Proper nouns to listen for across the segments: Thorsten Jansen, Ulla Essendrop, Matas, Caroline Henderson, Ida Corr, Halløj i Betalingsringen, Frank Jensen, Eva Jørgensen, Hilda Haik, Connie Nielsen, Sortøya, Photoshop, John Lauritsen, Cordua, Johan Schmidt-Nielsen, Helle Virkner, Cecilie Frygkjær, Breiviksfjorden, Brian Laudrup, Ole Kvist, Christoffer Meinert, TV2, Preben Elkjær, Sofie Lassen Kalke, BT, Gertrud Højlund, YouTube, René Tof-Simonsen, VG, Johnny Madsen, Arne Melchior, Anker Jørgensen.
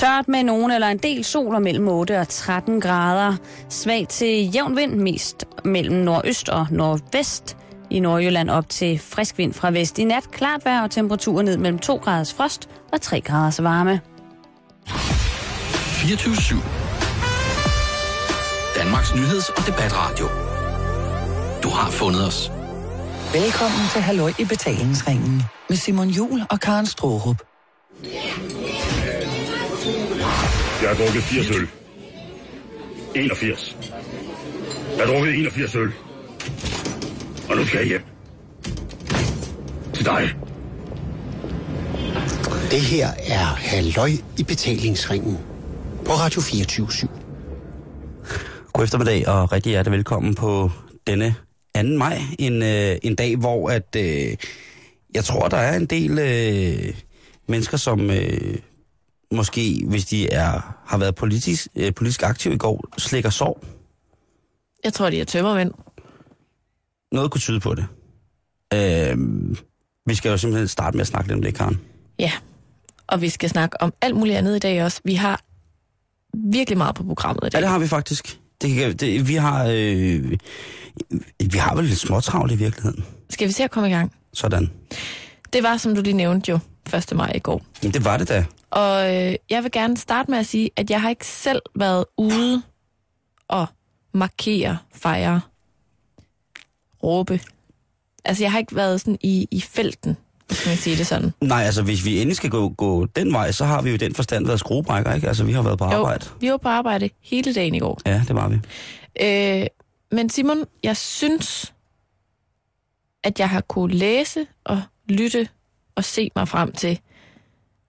Tørt med nogen eller en del sol og mellem 8 og 13 grader. Svag til jævn vind, mest mellem nordøst og nordvest. I Nordjylland op til frisk vind fra vest i nat. Klart vejr og temperaturer ned mellem 2 graders frost og 3 graders varme. 24/7. Danmarks nyheds- og debatradio. Du har fundet os. Velkommen til Halløj i Betalingsringen med Simon Juhl og Karen Straarup. Jeg har drukket 80 øl. 81. Jeg har drukket 81 øl. Og nu skal jeg hjem. Til dig. Det her er Halløj i Betalingsringen på Radio 24.7. God eftermiddag og rigtig hjertelig velkommen på denne 2. maj. En dag, hvor at, jeg tror, der er en del mennesker, som måske, hvis de har været politisk aktive i går, slikker sorg. Jeg tror, de er tømmermænd. Noget kunne tyde på det. Vi skal jo simpelthen starte med at snakke lidt om det, Karen. Ja, og vi skal snakke om alt muligt andet i dag også. Vi har virkelig meget på programmet i dag. Ja, det har vi faktisk. Vi har vel lidt småtravlt i virkeligheden. Skal vi se at komme i gang? Sådan. Det var, som du lige nævnte jo, 1. maj i går. Jamen, det var det da. Og jeg vil gerne starte med at sige, at jeg har ikke selv været ude og markere, fejre, råbe. Altså, jeg har ikke været sådan i felten, hvis man sige det sådan. Nej, altså, hvis vi endelig skal gå den vej, så har vi jo den forstand været skruebrækker, ikke? Altså, vi har været på arbejde. Jo, vi var på arbejde hele dagen i går. Ja, det var vi. Men Simon, jeg synes, at jeg har kunnet læse og lytte og se mig frem til,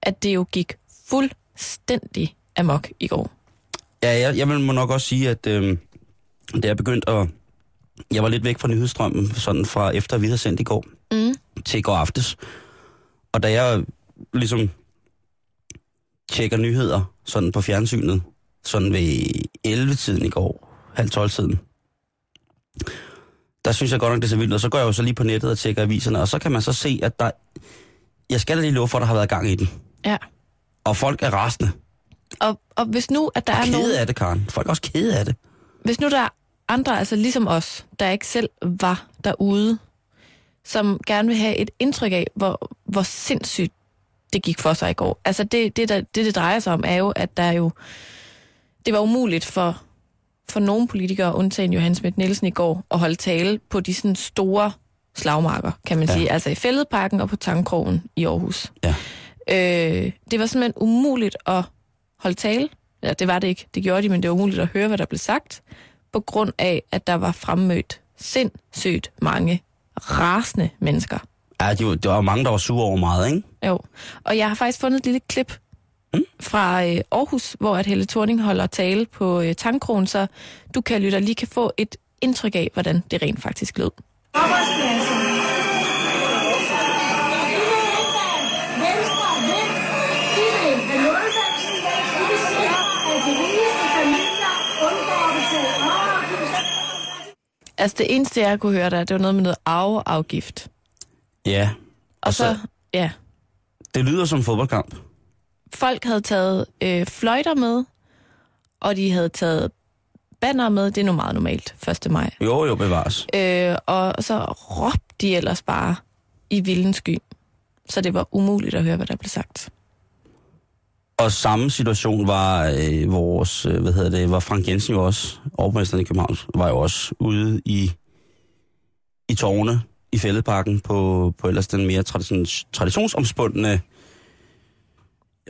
at det jo gik fuldstændig amok i går. Ja, jeg må nok også sige, at det er begyndt at... Jeg var lidt væk fra nyhedsstrømmen, sådan fra efter vi havde sendt i går, til i går aftes. Og da jeg ligesom tjekker nyheder sådan på fjernsynet, sådan ved 11-tiden i går, 11:30-tiden, der synes jeg godt nok, det er så vildt. Og så går jeg jo så lige på nettet og tjekker aviserne, og så kan man så se, at der... Jeg skal da lige love for, at der har været gang i den. Ja. Og folk er rasende. Og hvis nu, at der er nogen... kede af det, Karen. Folk er også kede af det. Hvis nu der er andre, altså ligesom os, der ikke selv var derude, som gerne vil have et indtryk af, hvor sindssygt det gik for sig i går. Altså det drejer sig om, er jo, at der jo... Det var umuligt for nogle politikere, undtagen Johan Schmidt-Nielsen i går, at holde tale på de sådan store... slagmarker, kan man sige. Altså i Fælledparken og på Tangkrogen i Aarhus. Ja. Det var simpelthen umuligt at holde tale. Ja, det var det ikke. Det gjorde de, men det var umuligt at høre, hvad der blev sagt, på grund af, at der var fremmødt sindssygt mange rasende mennesker. Ja, det var mange, der var sure over meget, ikke? Jo. Og jeg har faktisk fundet et lille klip fra Aarhus, hvor at Helle Thorning holder tale på Tangkrogen, så du kan lytte og lige kan få et indtryk af, hvordan det rent faktisk lød. Arbejdspladser. Venstre vil. De vil med nulvæksten. De vil sige, at de rigeste familier undgår at betale arveafgift. Altså det eneste, jeg kunne høre der, det var noget med noget arveafgift. Ja. Og så, ja. Det lyder som en fodboldkamp. Folk havde taget fløjter med, og de havde taget banner med, det er nu meget normalt, 1. maj. Jo, bevares. Og så råbte de ellers bare i vildens sky, så det var umuligt at høre, hvad der blev sagt. Og samme situation var vores, var Frank Jensen jo også, overborgmesteren i København, var jo også ude i tårne, i Fælledparken, på ellers den mere traditionsomspundne,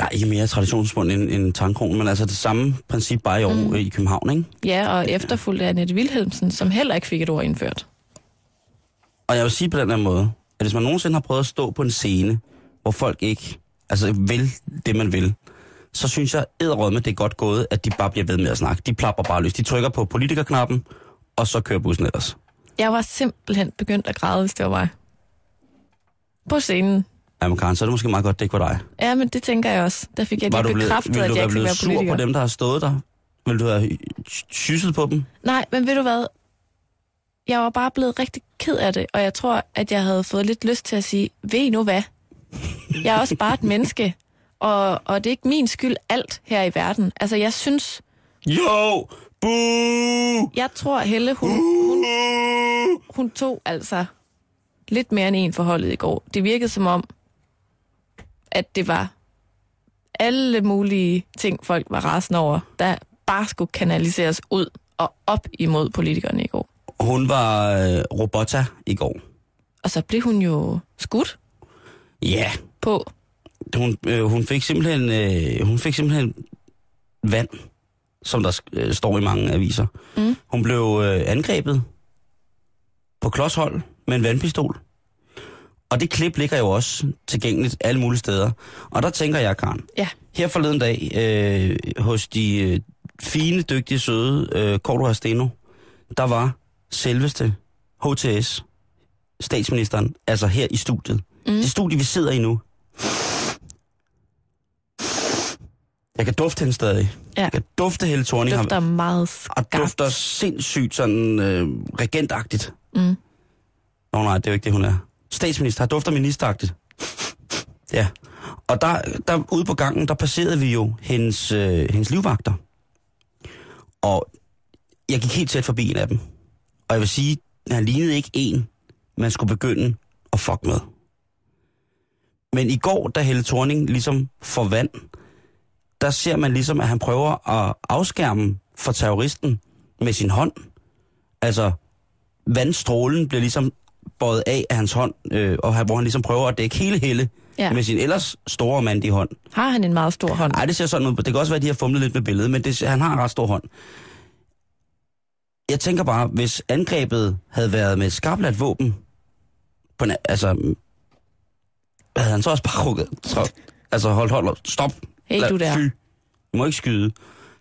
ja, ikke mere traditionsbund end Tangkrogen, men altså det samme princip bare i år i København, ikke? Ja, og efterfulgt af Nette Vilhelmsen, som heller ikke fik et ord indført. Og jeg vil sige på den her måde, at hvis man nogensinde har prøvet at stå på en scene, hvor folk ikke vil det, man vil, så synes jeg edderrømme, det er godt gået, at de bare bliver ved med at snakke. De plapper bare løs. De trykker på politikerknappen, og så kører bussen ellers. Jeg var simpelthen begyndt at græde, hvis det var mig. På scenen. Jamen Karen, så er det måske meget godt, det ikke var dig. Ja, men det tænker jeg også. Der fik jeg lige bekræftet, at jeg ikke ville være politiker. Vil du have blevet sur på dem, der har stået der? Vil du have tysset på dem? Nej, men ved du hvad? Jeg var bare blevet rigtig ked af det, og jeg tror, at jeg havde fået lidt lyst til at sige, ved I nu hvad? Jeg er også bare et menneske, og det er ikke min skyld alt her i verden. Altså, jeg synes... Jo! Buh! Jeg tror, Helle, hun tog altså lidt mere end en forholdet i går. Det virkede som om, at det var alle mulige ting, folk var rasende over, der bare skulle kanaliseres ud og op imod politikerne i går. Hun var Robotta i går. Og så blev hun jo skudt. Ja. På. Hun fik simpelthen vand, som der står i mange aviser. Mm. Hun blev angrebet på klodshold med en vandpistol. Og det klip ligger jo også tilgængeligt alle mulige steder. Og der tænker jeg, Karen, ja. Her forleden dag hos de fine, dygtige, søde Cordua og Steno, der var selveste HTS, statsministeren, altså her i studiet. Mm. Det studie, vi sidder i nu. Jeg kan dufte hende stadig. Ja. Jeg kan dufte Helle Thorning. Dufter meget skarpt. Og dufter sindssygt sådan regentagtigt. Mm. Nå nej, det er jo ikke det, hun er. Statsminister, dufter ministeragtigt. Ja. Og der ude på gangen, der passerede vi jo hendes livvagter. Og jeg gik helt tæt forbi en af dem. Og jeg vil sige, at han lignede ikke en, man skulle begynde at fuck med. Men i går, da Helle Thorning ligesom får vand, der ser man ligesom, at han prøver at afskærme for terroristen med sin hånd. Altså, vandstrålen bliver ligesom bøjet af hans hånd, og hvor han ligesom prøver at dække hele Helle med sin ellers store mand i hånd. Har han en meget stor hånd? Nej, det ser sådan ud. Det kan også være, at de har fumlet lidt med billedet, men han har en ret stor hånd. Jeg tænker bare, hvis angrebet havde været med et skarpladt våben, havde han så også bare rukket. Altså, hold op. Stop. Hey, du der. Fy. Du må ikke skyde.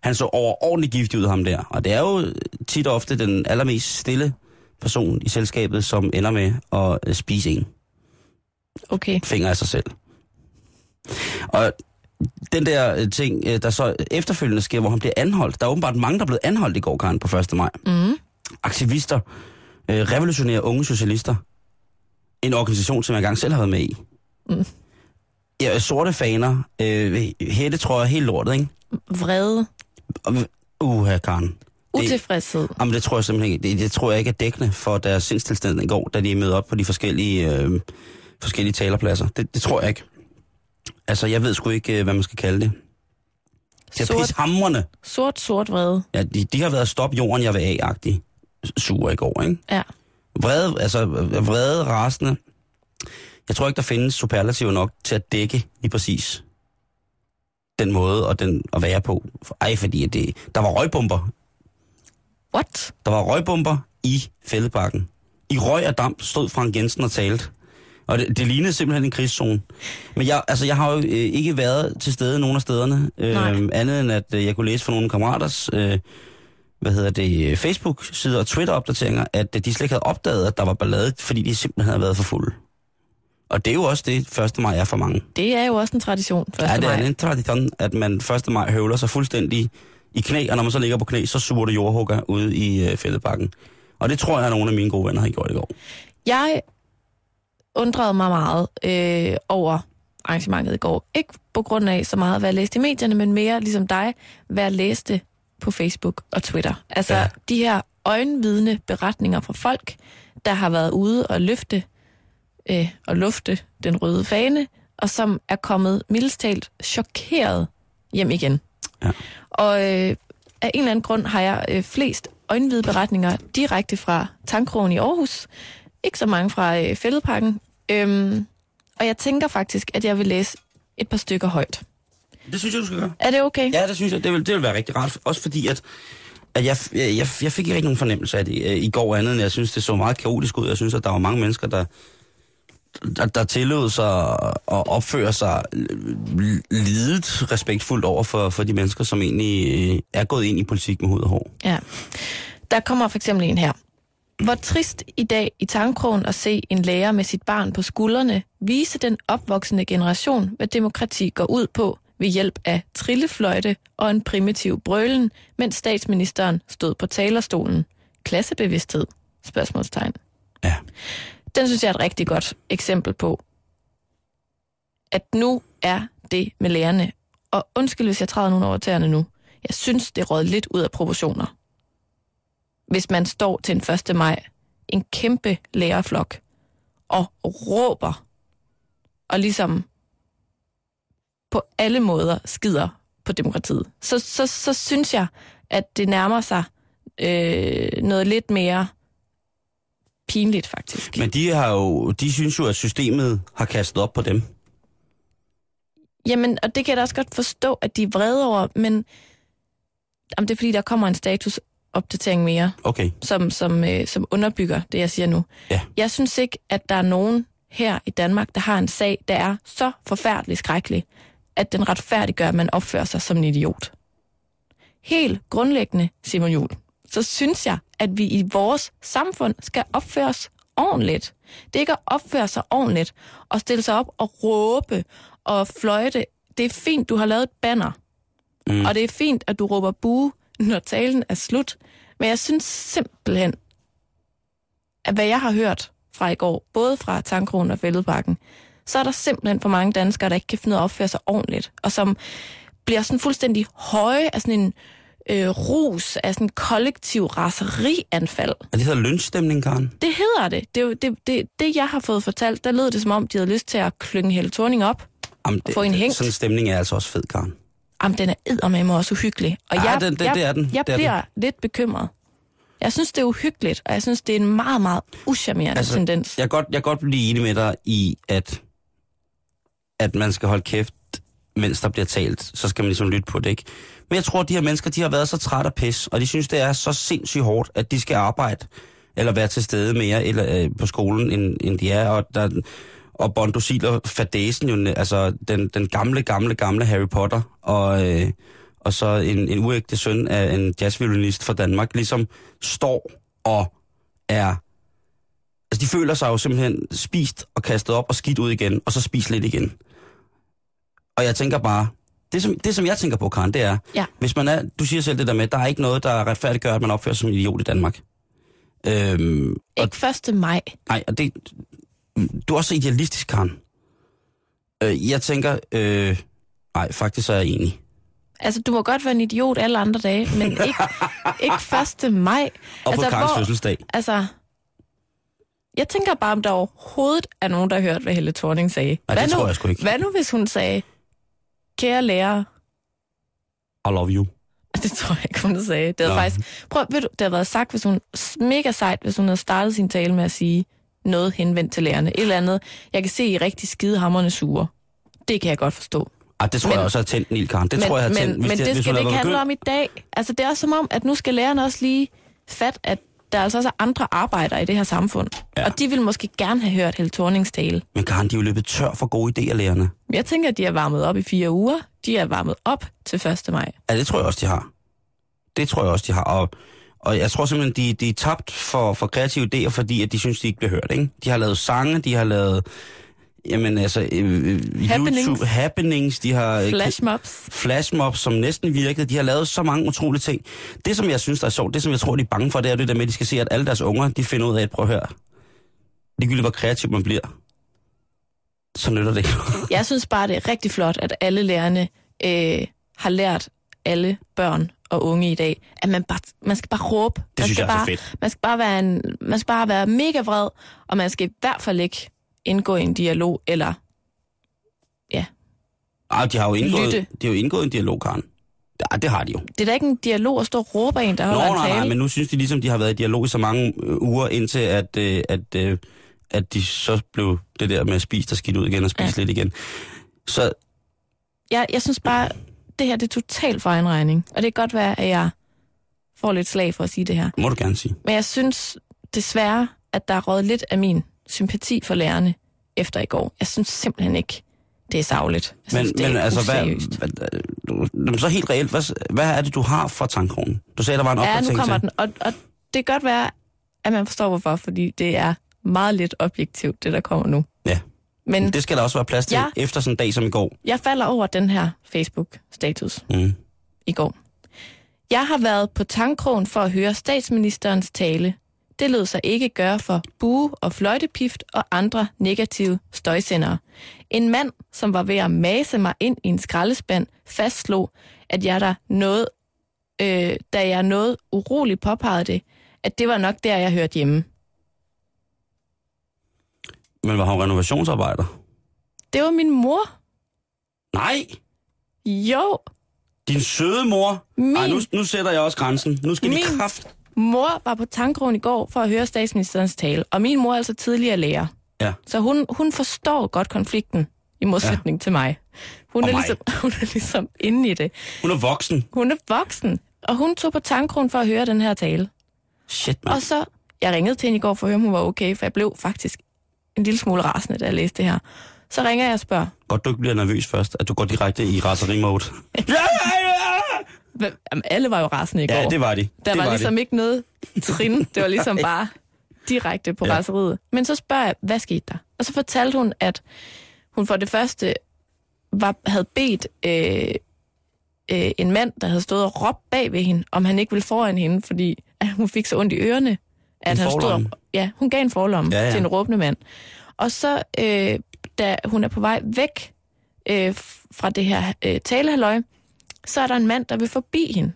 Han så overordentligt giftig ud af ham der. Og det er jo tit og ofte den allermest stille person i selskabet, som ender med at spise en. Okay. Finger af sig selv. Og den der ting, der så efterfølgende sker, hvor han bliver anholdt. Der er åbenbart mange, der er blevet anholdt i går, Karen, på 1. maj. Mm. Aktivister, revolutionære unge socialister. En organisation, som jeg engang selv har været med i. Mm. Ja, sorte faner, hættetrøjer, helt lortet, ikke? Vrede. Uha, Karen. Utilfredshed. Jamen, det tror jeg simpelthen ikke. Det tror jeg ikke er dækkende for deres sindstilstand i går, da de møder op på de forskellige talerpladser. Det tror jeg ikke. Altså, jeg ved sgu ikke, hvad man skal kalde det. Det er pishamrende. Sort vrede. Ja, de har været stop jorden, jeg vil af-agtige. Sure i går, ikke? Ja. Vrede, rasende. Jeg tror ikke, der findes superlativer nok til at dække lige præcis den måde og den at være på. Ej, fordi der var røgbomber. What? Der var røgbomber i Fælledparken. I røg og damp stod Frank Jensen og talte. Og det lignede simpelthen en krigszone. Men jeg har jo ikke været til stede nogen af stederne. Andet end, at jeg kunne læse fra nogle kammeraters Facebook-sider og Twitter-opdateringer, at de slet ikke havde opdaget, at der var ballade, fordi de simpelthen havde været for fulde. Og det er jo også det, 1. maj er for mange. Det er jo også en tradition, 1. maj. Ja, det er en tradition, at man 1. maj høvler sig fuldstændig i knæ, og når man så ligger på knæ, så suger det jordhugger ude i Fælledparken. Og det tror jeg, at nogle af mine gode venner har gjort i går. Jeg undrede mig meget over arrangementet i går. Ikke på grund af så meget, hvad jeg læste i medierne, men mere ligesom dig, hvad jeg læste på Facebook og Twitter. Altså de her øjenvidne beretninger fra folk, der har været ude og løfte og lufte den røde fane, og som er kommet mildest talt chokeret hjem igen. Ja. Og af en eller anden grund har jeg flest øjenvide beretninger direkte fra Tangkrogen i Aarhus. Ikke så mange fra Fælledparken. Og jeg tænker faktisk, at jeg vil læse et par stykker højt. Det synes jeg, du skal gøre. Er det okay? Ja, det synes jeg. Det vil være rigtig rart. Også fordi, at jeg fik ikke rigtig nogen fornemmelse af det i går andet, end jeg synes, det så meget kaotisk ud. Jeg synes, at der var mange mennesker, der tillod sig at opføre sig lidet respektfuldt over for de mennesker, som egentlig er gået ind i politik med hud og hår. Ja. Der kommer for eksempel en her. Hvor trist i dag i Tangkrogen at se en lærer med sit barn på skuldrene vise den opvoksende generation, hvad demokrati går ud på ved hjælp af trillefløjte og en primitiv brølen, mens statsministeren stod på talerstolen. Klassebevidsthed? Spørgsmålstegn. Ja. Den synes jeg er et rigtig godt eksempel på, at nu er det med lærerne. Og undskyld, hvis jeg træder nogen over tæerne nu. Jeg synes, det råd lidt ud af proportioner. Hvis man står til en 1. maj, en kæmpe lærerflok, og råber, og ligesom på alle måder skider på demokratiet, så synes jeg, at det nærmer sig noget lidt mere pinligt, faktisk. Men de synes jo, at systemet har kastet op på dem. Jamen, og det kan jeg da også godt forstå, at de er vrede over, men jamen, det er fordi, der kommer en statusopdatering mere, okay, som underbygger det, jeg siger nu. Ja. Jeg synes ikke, at der er nogen her i Danmark, der har en sag, der er så forfærdelig skrækkelig, at den retfærdiggør, at man opfører sig som en idiot. Helt grundlæggende, Simon Juhl, så synes jeg, at vi i vores samfund skal opføre os ordentligt. Det er ikke at opføre sig ordentligt og stille sig op og råbe og fløjte. Det er fint, du har lavet et banner. Mm. Og det er fint, at du råber buh, når talen er slut. Men jeg synes simpelthen, at hvad jeg har hørt fra i går, både fra Tangkrogen og Fælledparken, så er der simpelthen for mange danskere, der ikke kan finde ud af at opføre sig ordentligt, og som bliver sådan fuldstændig høje af sådan en rus, af sådan en kollektiv raserianfald. Er det så lynchstemning, Karen? Det hedder det. Det, jeg har fået fortalt, der lød det, som om de havde lyst til at klynge Helle Thorning op. Jamen, og få en hængt. Sådan en stemning er altså også fed, Karen. Jamen, den er eddermame også uhyggelig. Og jeg bliver lidt bekymret. Jeg synes, det er uhyggeligt, og jeg synes, det er en meget, meget uschammerende tendens. Jeg kan godt blive enig med dig i, at man skal holde kæft, mens der bliver talt. Så skal man ligesom lytte på det, ikke? Men jeg tror, at de her mennesker, de har været så træt af pis, og de synes, det er så sindssygt hårdt, at de skal arbejde eller være til stede mere eller, på skolen, end de er. Og Bondosiler fadesen jo, altså den gamle Harry Potter, og så en uægte søn af en jazzviolinist fra Danmark, ligesom står og er... Altså, de føler sig jo simpelthen spist og kastet op og skidt ud igen, og så spist lidt igen. Og jeg tænker bare... Det, som jeg tænker på, Karen, det er, hvis man er... Du siger selv det der med, der er ikke noget, der retfærdiggør, at man opfører sig som en idiot i Danmark. Ikke 1. maj. Nej, og det... Du er også idealistisk, Karen. Jeg tænker... nej, faktisk så er jeg enig. Altså, du må godt være en idiot alle andre dage, men ikke 1. maj. Og på Karens fødselsdag. Altså, jeg tænker bare, om der overhovedet er nogen, der har hørt, hvad Helle Thorning sagde. Nej, det tror jeg sgu ikke. Hvad nu, hvis hun sagde, kære lærer, I love you. Det tror jeg ikke, hun sagde. Det havde faktisk... Prøv, ved du, det havde været sagt, hvis hun... Mega sejt, hvis hun havde startet sin tale med at sige... noget henvendt til lærerne. Et eller andet, jeg kan se, I er rigtig skidehamrende sure. Det kan jeg godt forstå. Det tror jeg også har tændt en ild, Karen. Men det skal det ikke handle om i dag. Altså, det er også som om, at nu skal lærerne også lige fat, at der altså også er andre arbejdere i det her samfund. Ja. Og de vil måske gerne have hørt Helle Thornings tale. Men Karen, de er jo løbet tør for gode idéer, lærerne. Jeg tænker, at de er varmet op i 4 uger. De er varmet op til 1. maj. Ja, det tror jeg også, de har. Og jeg tror simpelthen, de er tabt for kreative idéer, fordi at de synes, de ikke bliver hørt, ikke? De har lavet sange, de har lavet... Jamen altså... YouTube happenings, de har... Flashmobs, som næsten virkede. De har lavet så mange utrolige ting. Det, som jeg synes, der er sjovt, det, som jeg tror, de er bange for, det er det der med, at de skal se, at alle deres unger, de finder ud af, at prøve at høre. Ligegyldigt, hvor kreativ man bliver. Så nytter det ikke. Jeg synes bare, det er rigtig flot, at alle lærerne har lært alle børn og unge i dag, at man skal bare råbe. Man skal bare være mega vred, og man skal i hvert fald ikke indgå i en dialog, eller ja. De har jo indgået en dialog, Karen. Det har de jo. Det er da ikke en dialog at stå og råbe af en, der holder en tale. Nej, men nu synes de ligesom, de har været i dialog i så mange uger, indtil at de så blev det der med at spise der skidt ud igen, og spise lidt igen. Så... Jeg synes bare... Det her, det er totalt for egen regning. Og det kan godt være, at jeg får lidt slag for at sige det her. Må du gerne sige. Men jeg synes desværre, at der er røget lidt af min sympati for lærerne efter i går. Jeg synes simpelthen ikke, det er sagligt. Så helt reelt, hvad er det, du har fra Tangkrogen? Du sagde, der var en opdatering. Ja, nu kommer den. Og det kan godt være, at man forstår hvorfor, fordi det er meget lidt objektivt, det der kommer nu. Ja. Men det skal der også være plads til efter sådan en dag som i går. Jeg falder over den her Facebook-status i går. Jeg har været på Tangkrogen for at høre statsministerens tale. det lød sig ikke gøre for bue- og fløjtepift og andre negative støjsendere. En mand, som var ved at mase mig ind i en skraldespand, fastslog, at jeg da jeg noget uroligt påpegede det, at det var nok der, jeg hørte hjemme. Men var hun renovationsarbejder? Det var min mor. Nej! Jo! Din søde mor? Nej, nu sætter jeg også grænsen. Nu skal de kraft. Mor var på Tangkrogen i går for at høre statsministerens tale, og min mor er altså tidligere lærer. Ja. Så hun forstår godt konflikten, i modsætning til mig. Hun er ligesom inde i det. Hun er voksen. Hun er voksen, og hun tog på Tangkrogen for at høre den her tale. Shit, man. Og så, jeg ringede til hende i går for at høre, om hun var okay, for jeg blev faktisk en lille smule rasende, da jeg læste det her. Så ringer jeg og spørger. Godt, du ikke bliver nervøs først, at du går direkte i raseri-mode. Jamen, alle var jo rasende i går. Ja, det var de. Der var ikke noget trin. Det var ligesom bare direkte på raseriet. Men så spørger jeg, hvad skete der? Og så fortalte hun, at hun for det første havde bedt en mand, der havde stået og råbt bag ved hende, om han ikke ville foran hende, fordi hun fik så ondt i ørerne. At han stod, ja, hun gav en forlomme til en råbende mand. Og så, da hun er på vej væk fra det her talehalløj, så er der en mand, der vil forbi hende.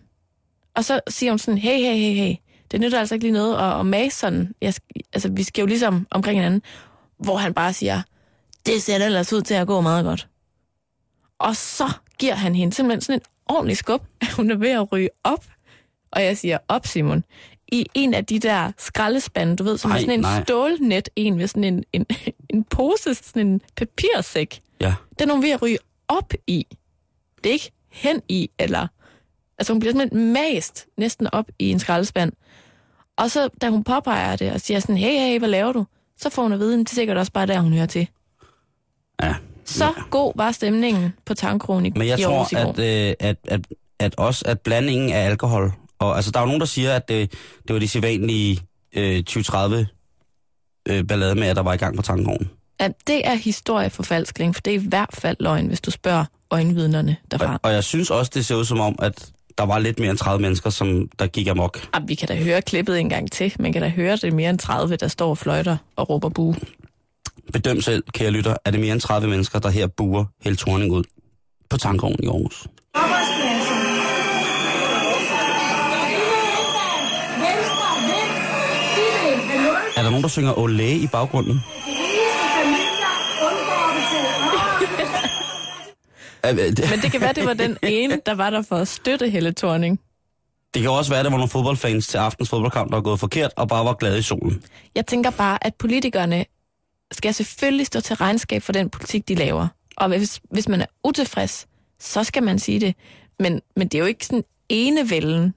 Og så siger hun sådan, hey, det nytter altså ikke lige noget at mase sådan. Vi skal jo ligesom omkring hinanden, hvor han bare siger, det ser ellers ud til at gå meget godt. Og så giver han hende simpelthen sådan en ordentlig skub, at hun er ved at ryge op. Og jeg siger, op Simon, i en af de der skraldespande, du ved, som er sådan en stålnet, en med sådan en pose, sådan en papirsæk. Ja. Den er hun ved at ryge op i. Det er ikke hen i, eller... Altså hun bliver simpelthen mast næsten op i en skraldespand. Og så, da hun påpeger det og siger sådan, hey, hvad laver du? Så får hun at vide, det er sikkert også bare der, hun hører til. Ja. Så god var stemningen på Tangkrogen i Aarhus i går. Men jeg tror, at blandingen af alkohol... Og altså, der er jo nogen, der siger, at det var de sædvanlige 20-30 ballade med, at der var i gang på Tangkrogen. Ja, det er historieforfalskning, for det er i hvert fald løgn, hvis du spørger øjenvidnerne derfra. Og jeg synes også, det ser ud som om, at der var lidt mere end 30 mennesker, som der gik amok. Ja, vi kan da høre klippet en gang til. Man kan da høre, at det er mere end 30, der står og fløjter og råber bue. Bedøm selv, kære lytter, er det mere end 30 mennesker, der her buer Helle Thorning ud på Tangkrogen i Aarhus. Er der nogen, der synger olé i baggrunden? Men det kan være, det var den ene, der var der for at støtte Helle Thorning. Det kan også være, det var nogle fodboldfans til aftens fodboldkamp, der var gået forkert og bare var glade i solen. Jeg tænker bare, at politikerne skal selvfølgelig stå til regnskab for den politik, de laver. Og hvis man er utilfreds, så skal man sige det. Men det er jo ikke sådan enevælden,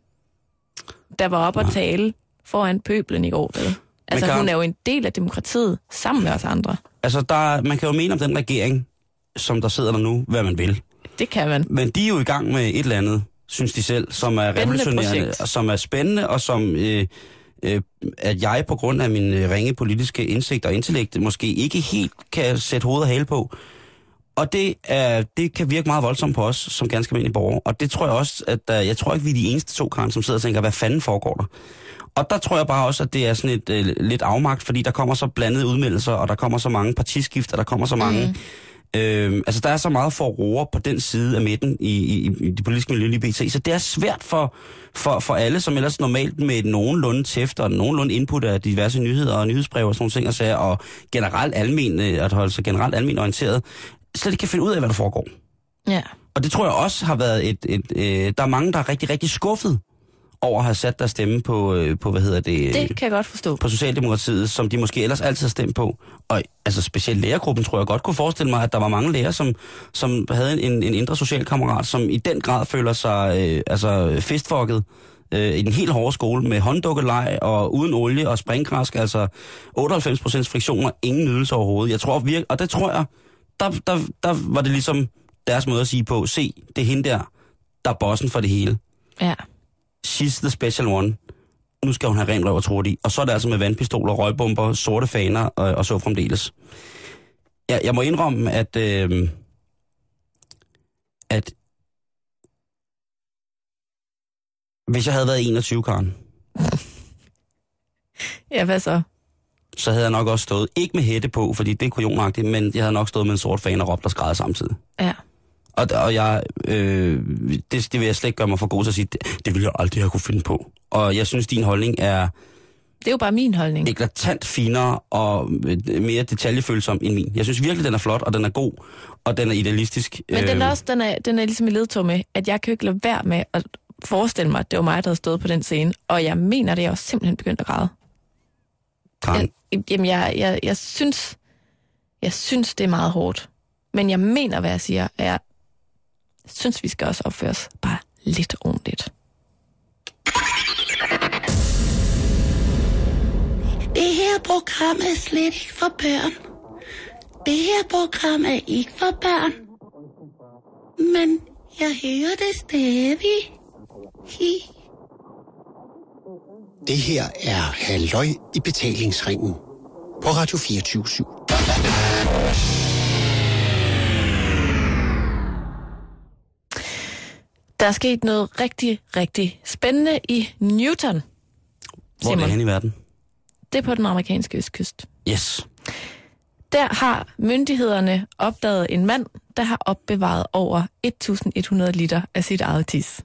der var op og tale foran pøblen i går. Eller? Altså, hun er jo en del af demokratiet sammen med os andre. Altså, man kan jo mene om den regering, som der sidder der nu, hvad man vil. Det kan man. Men de er jo i gang med et eller andet, synes de selv, som er revolutionerende, og som er spændende, og som at jeg på grund af min ringe politiske indsigt og intellekt måske ikke helt kan sætte hovedet og hale på. Og det kan virke meget voldsomt på os som ganske almindelige borgere. Og det tror jeg også, at jeg tror ikke, vi er de eneste to, Karen, som sidder og tænker, hvad fanden foregår der? Og der tror jeg bare også, at det er sådan et lidt afmagt, fordi der kommer så blandede udmeldelser, og der kommer så mange partiskift, og der kommer så mange... altså, der er så meget forroer på den side af midten i det politiske miljø i BT, så det er svært for alle, som ellers normalt med et nogenlunde tæft og nogenlunde input af diverse nyheder og nyhedsbrev og sådan nogle ting og sager, og at holde sig generelt almen orienteret, slet ikke kan finde ud af, hvad der foregår. Ja. Og det tror jeg også har været der er mange, der er rigtig, rigtig skuffet over at have sat deres stemme på det kan jeg godt forstå. På Socialdemokratiet, som de måske ellers altid har stemt på. Og altså specielt lærergruppen, tror jeg godt kunne forestille mig, at der var mange lærere, som havde en indre socialkammerat, som i den grad føler sig fistfucket i den helt hårde skole med hånddukkeleg og uden olie og springgræsk, altså 98% friktioner, ingen nydelse overhovedet. Jeg tror og det tror jeg, der var det ligesom deres måde at sige på, se, det er hende der er bossen for det hele. Ja. She's the special one. Nu skal hun have ren røv og trutte i. Og så er det altså med vandpistoler, røgbomber, sorte faner og så fremdeles. Jeg må indrømme, at hvis jeg havde været 21, Karen, Ja, hvad så? Så havde jeg nok også stået, ikke med hætte på, fordi det er kujonagtigt, men jeg havde nok stået med en sort fan og råbt og skrædet samtidig. Ja. Og jeg, det vil jeg slet ikke gøre mig for god til at sige, det ville jeg aldrig have kunne finde på. Og jeg synes, din holdning er... Det er jo bare min holdning. Eklatant finere og mere detaljefølsom end min. Jeg synes virkelig, den er flot, og den er god, og den er idealistisk. Men den er også, den er ligesom i ledtog med, at jeg kan jo ikke lade være med at forestille mig, at det var mig, der havde stået på den scene. Og jeg mener det, jeg også simpelthen begyndt at græde. Jamen, jeg synes, det er meget hårdt. Men jeg mener, hvad jeg siger. Jeg synes, vi skal også opføre os bare lidt ordentligt. Det her program er slet ikke for børn. Det her program er ikke for børn. Men jeg hører det stadig. Hi. Det her er Halløj i Betalingsringen på Radio 24.7. Der er sket noget rigtig, rigtig spændende i Newton. Hvor er det hen i verden? Det er på den amerikanske østkyst. Yes. Der har myndighederne opdaget en mand, der har opbevaret over 1.100 liter af sit eget tis.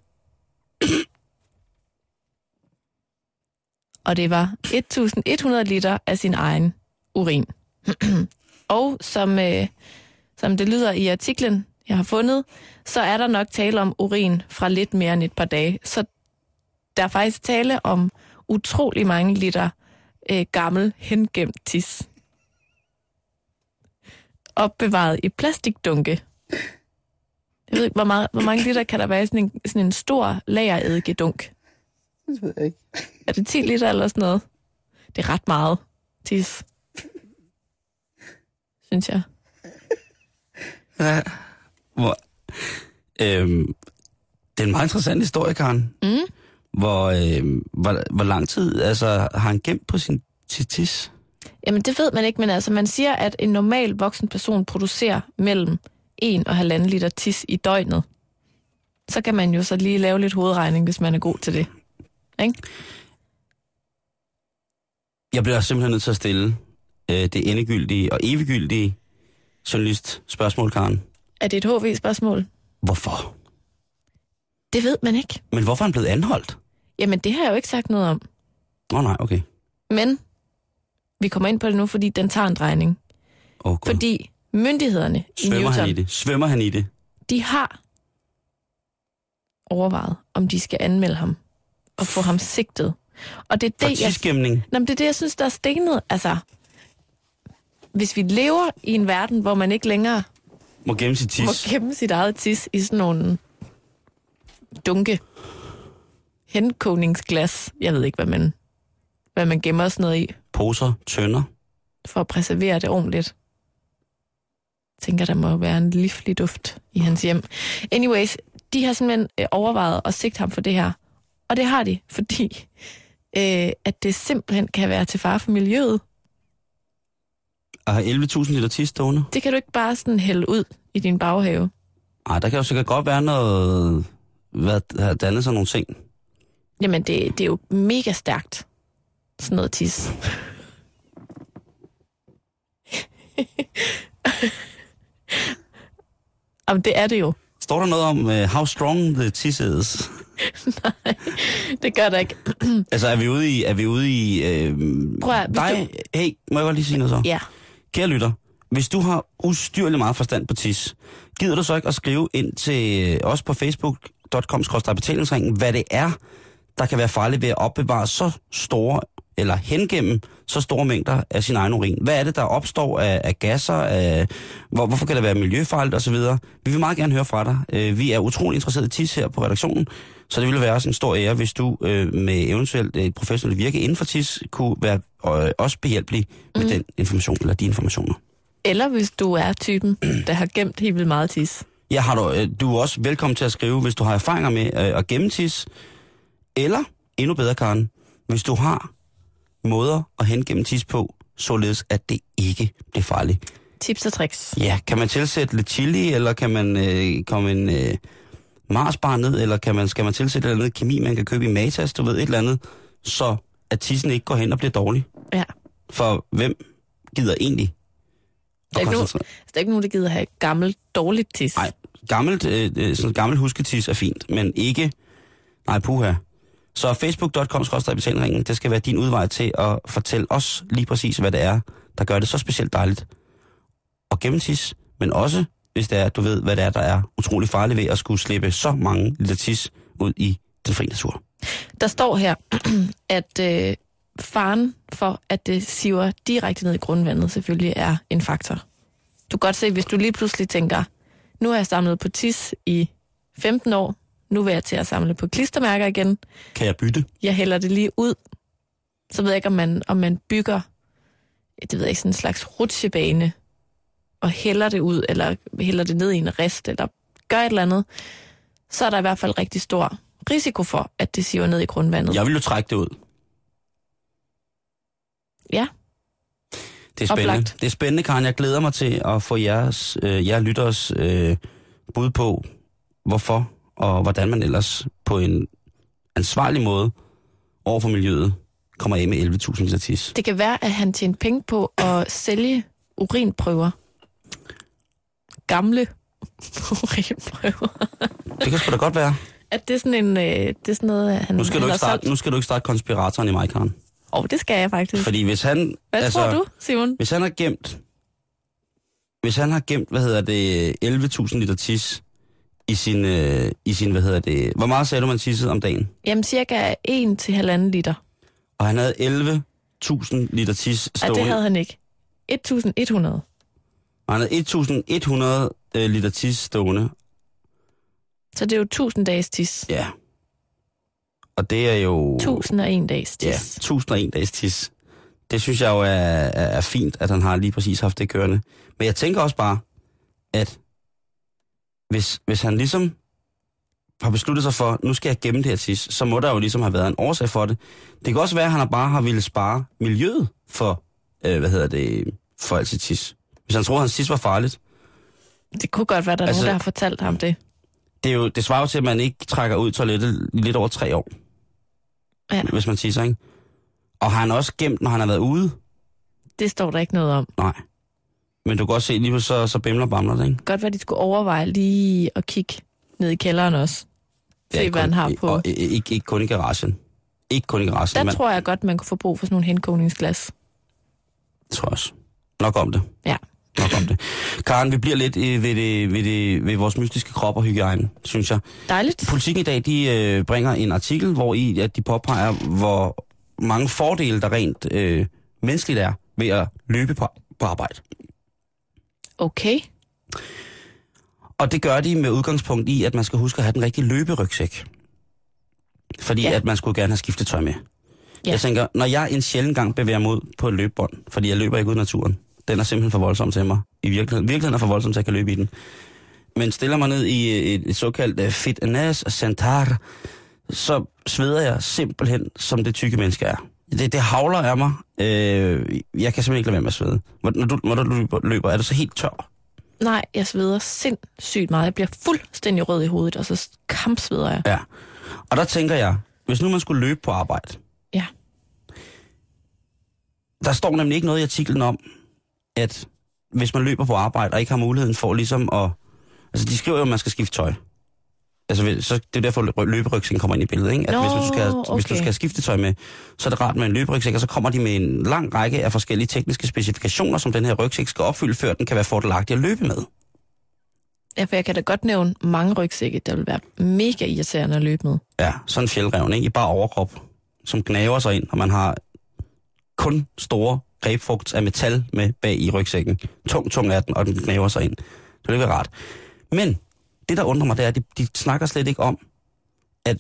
Og det var 1.100 liter af sin egen urin. Og som det lyder i artiklen, jeg har fundet, så er der nok tale om urin fra lidt mere end et par dage. Så der er faktisk tale om utrolig mange liter gammel hengemt tis. Opbevaret i plastikdunke. Jeg ved ikke, hvor mange liter kan der være i sådan en stor lagereddikedunk? Det ved jeg ikke. Er det 10 liter eller sådan noget? Det er ret meget tis. Synes jeg. Ja. Det er en meget interessant historie, Karen. Mm. Hvor lang tid har han gemt på sin tis? Jamen, det ved man ikke, men altså, man siger, at en normal voksen person producerer mellem 1 og 1,5 liter tis i døgnet. Så kan man jo så lige lave lidt hovedregning, hvis man er god til det. Ikke? Jeg bliver simpelthen nødt til at stille det endegyldige og eviggyldige journalist-spørgsmål, Karen. Er det et HV-spørgsmål? Hvorfor? Det ved man ikke. Men hvorfor er han blevet anholdt? Jamen, det har jeg jo ikke sagt noget om. Nej, okay. Men vi kommer ind på det nu, fordi den tager en drejning. Okay. Fordi myndighederne Svømmer han i det? De har overvejet, om de skal anmelde ham og få ham sigtet. Og det er det, jeg synes, der er stenet. Altså, hvis vi lever i en verden, hvor man ikke længere må gemme sit tis. Må gemme sit eget tis i sådan nogle dunke henkogningsglas. Jeg ved ikke, hvad man gemmer sådan noget i. Poser, tønder. For at preservere det ordentligt. Jeg tænker, der må være en livlig duft i hans hjem. Anyways, de har simpelthen overvejet at sigte ham for det her. Og det har de, fordi at det simpelthen kan være til fare for miljøet. Og have 11.000 liter tis stående? Det kan du ikke bare sådan hælde ud i din baghave. Nej, der kan jo sikkert godt være noget... Hvad har dannet sig nogle ting? Jamen, det er jo mega stærkt. Sådan noget tis. Jamen, det er det jo. Står der noget om, how strong the tis is? Nej, det gør der ikke. Altså, er vi ude i... Hey, må jeg godt lige sige noget så? Ja. Kære lytter, hvis du har ustyrlig meget forstand på tis, gider du så ikke at skrive ind til os på facebook.com/betalingsringen, hvad det er, der kan være farligt ved at opbevare så store, eller hengemme så store mængder af sin egen urin. Hvad er det, der opstår af gasser? Hvorfor kan det være miljøfarligt osv.? Vi vil meget gerne høre fra dig. Vi er utrolig interesserede i tis her på redaktionen, så det ville være sådan en stor ære, hvis du med eventuelt et professionelt virke inden for tis, kunne være også behjælpelig med den information, eller de informationer. Eller hvis du er typen, der har gemt helt vildt meget tis. Ja, du er også velkommen til at skrive, hvis du har erfaringer med at gemme tis. Eller, endnu bedre, Karen, hvis du har måder at hengemme tis på, således at det ikke bliver farligt. Tips og tricks. Ja, kan man tilsætte lidt chili, eller kan man komme en marsbar ned, eller skal man tilsætte et eller andet kemi, man kan købe i Matas, du ved, et eller andet, så at tissen ikke går hen og bliver dårlig. For hvem gider egentlig? Der er ikke nogen, der gider have gammelt, dårligt tis. Nej, gammelt husketis er fint, men ikke... Nej, puha. Så facebook.com/betalingsringen, det skal være din udvej til at fortælle os lige præcis, hvad det er, der gør det så specielt dejligt at gennemtis, men også, hvis det er, du ved, hvad det er, der er utrolig farligt ved at skulle slippe så mange liter tis ud i den fri natur. Der står her, at faren for, at det siver direkte ned i grundvandet, selvfølgelig er en faktor. Du kan godt se, hvis du lige pludselig tænker, nu har jeg samlet på tis i 15 år, nu vil jeg til at samle på klistermærker igen. Kan jeg bytte? Jeg hælder det lige ud. Så ved jeg ikke, om man bygger sådan en slags rutsjebane og hælder det ud, eller hælder det ned i en rest, eller gør et eller andet. Så er der i hvert fald rigtig stor risiko for, at det siver ned i grundvandet. Jeg vil jo trække det ud. Ja. Det er spændende. Oplagt. Det er spændende, Karen. Jeg glæder mig til at få jer lytteres bud på, hvorfor og hvordan man ellers på en ansvarlig måde overfor miljøet kommer af med 11.000 liter tis. Det kan være, at han tjener penge på at sælge urinprøver. Gamle urinprøver. Det kan sgu da godt være. At det er sådan en... det er sådan noget, han nu skal du ikke starte konspiratoren i mig, Karen. Åh, det skal jeg faktisk. Fordi hvis han... Hvad tror du, Simon? Hvis han har gemt... Hvis han har gemt 11.000 liter tis... I sin, hvor meget sagde du, man tissede om dagen? Jamen, cirka 1-1,5 liter. Og han havde 11.000 liter tis stående. Nej, det havde han ikke. 1.100. Og han havde 1.100 liter tis stående. Så det er jo 1.000 dages tis. Ja. Og det er jo... 1.001 dages tis. Ja, 1.001 dages tis. Det synes jeg jo er fint, at han har lige præcis haft det kørende. Men jeg tænker også bare, at... Hvis han ligesom har besluttet sig for, nu skal jeg gemme det her tis, så må der jo ligesom have været en årsag for det. Det kan også være, at han bare har ville spare miljøet for, for altid tis. Hvis han troede, hans tis var farligt. Det kunne godt være, der er nogen, der har fortalt ham det. Det svarer jo til, at man ikke trækker ud toilettet lidt over 3 år. Ja. Hvis man tisser, ikke? Og har han også gemt, når han har været ude? Det står der ikke noget om. Nej. Men du kan godt se, lige så bimler-bamler det, ikke? Godt være, de skulle overveje lige at kigge ned i kælderen også. Se, hvad han har på. Og ikke kun i garagen. Der tror jeg godt, man kunne få brug for sådan nogle henkogningsglas. Jeg tror også. Nok om det. Ja. Karen, vi bliver lidt ved vores mystiske krop og hygiejne, synes jeg. Dejligt. Politikken i dag, de bringer en artikel, hvor at de påpeger, hvor mange fordele, der rent menneskeligt er ved at løbe på arbejde. Okay. Og det gør de med udgangspunkt i, at man skal huske at have den rigtige løberygsæk. Fordi at man skulle gerne have skiftet tøj med. Ja. Jeg tænker, når jeg en sjælden gang bevæger mod på et løbebånd, fordi jeg løber ikke ud i naturen. Den er simpelthen for voldsom til mig. I virkeligheden er for voldsom til, at jeg kan løbe i den. Men stiller mig ned i et såkaldt fitness center, så sveder jeg simpelthen, som det tykke menneske er. Det havler af mig. Jeg kan simpelthen ikke lade være med at svede. Når du løber, er du så helt tør? Nej, jeg sveder sindssygt meget. Jeg bliver fuldstændig rød i hovedet, og så kampsveder jeg. Ja, og der tænker jeg, hvis nu man skulle løbe på arbejde. Ja. Der står nemlig ikke noget i artiklen om, at hvis man løber på arbejde og ikke har muligheden for ligesom at... Altså, de skriver jo, at man skal skifte tøj. Altså, så det er derfor, løberygsækken kommer ind i billedet, ikke? At hvis du skal have skiftetøj med, så er det rart med en løberygsæk, og så kommer de med en lang række af forskellige tekniske specifikationer, som den her rygsæk skal opfylde, før den kan være fordelagtig at løbe med. Ja, for jeg kan da godt nævne mange rygsække, der vil være mega irriterende at løbe med. Ja, sådan en fjeldrevne, ikke? I bare overkrop, som gnaver sig ind, og man har kun store grebfrugt af metal med bag i rygsækken. Tung er den, og den gnaver sig ind. Det vil ikke være rart. Men... Det, der undrer mig, det er, at de snakker slet ikke om, at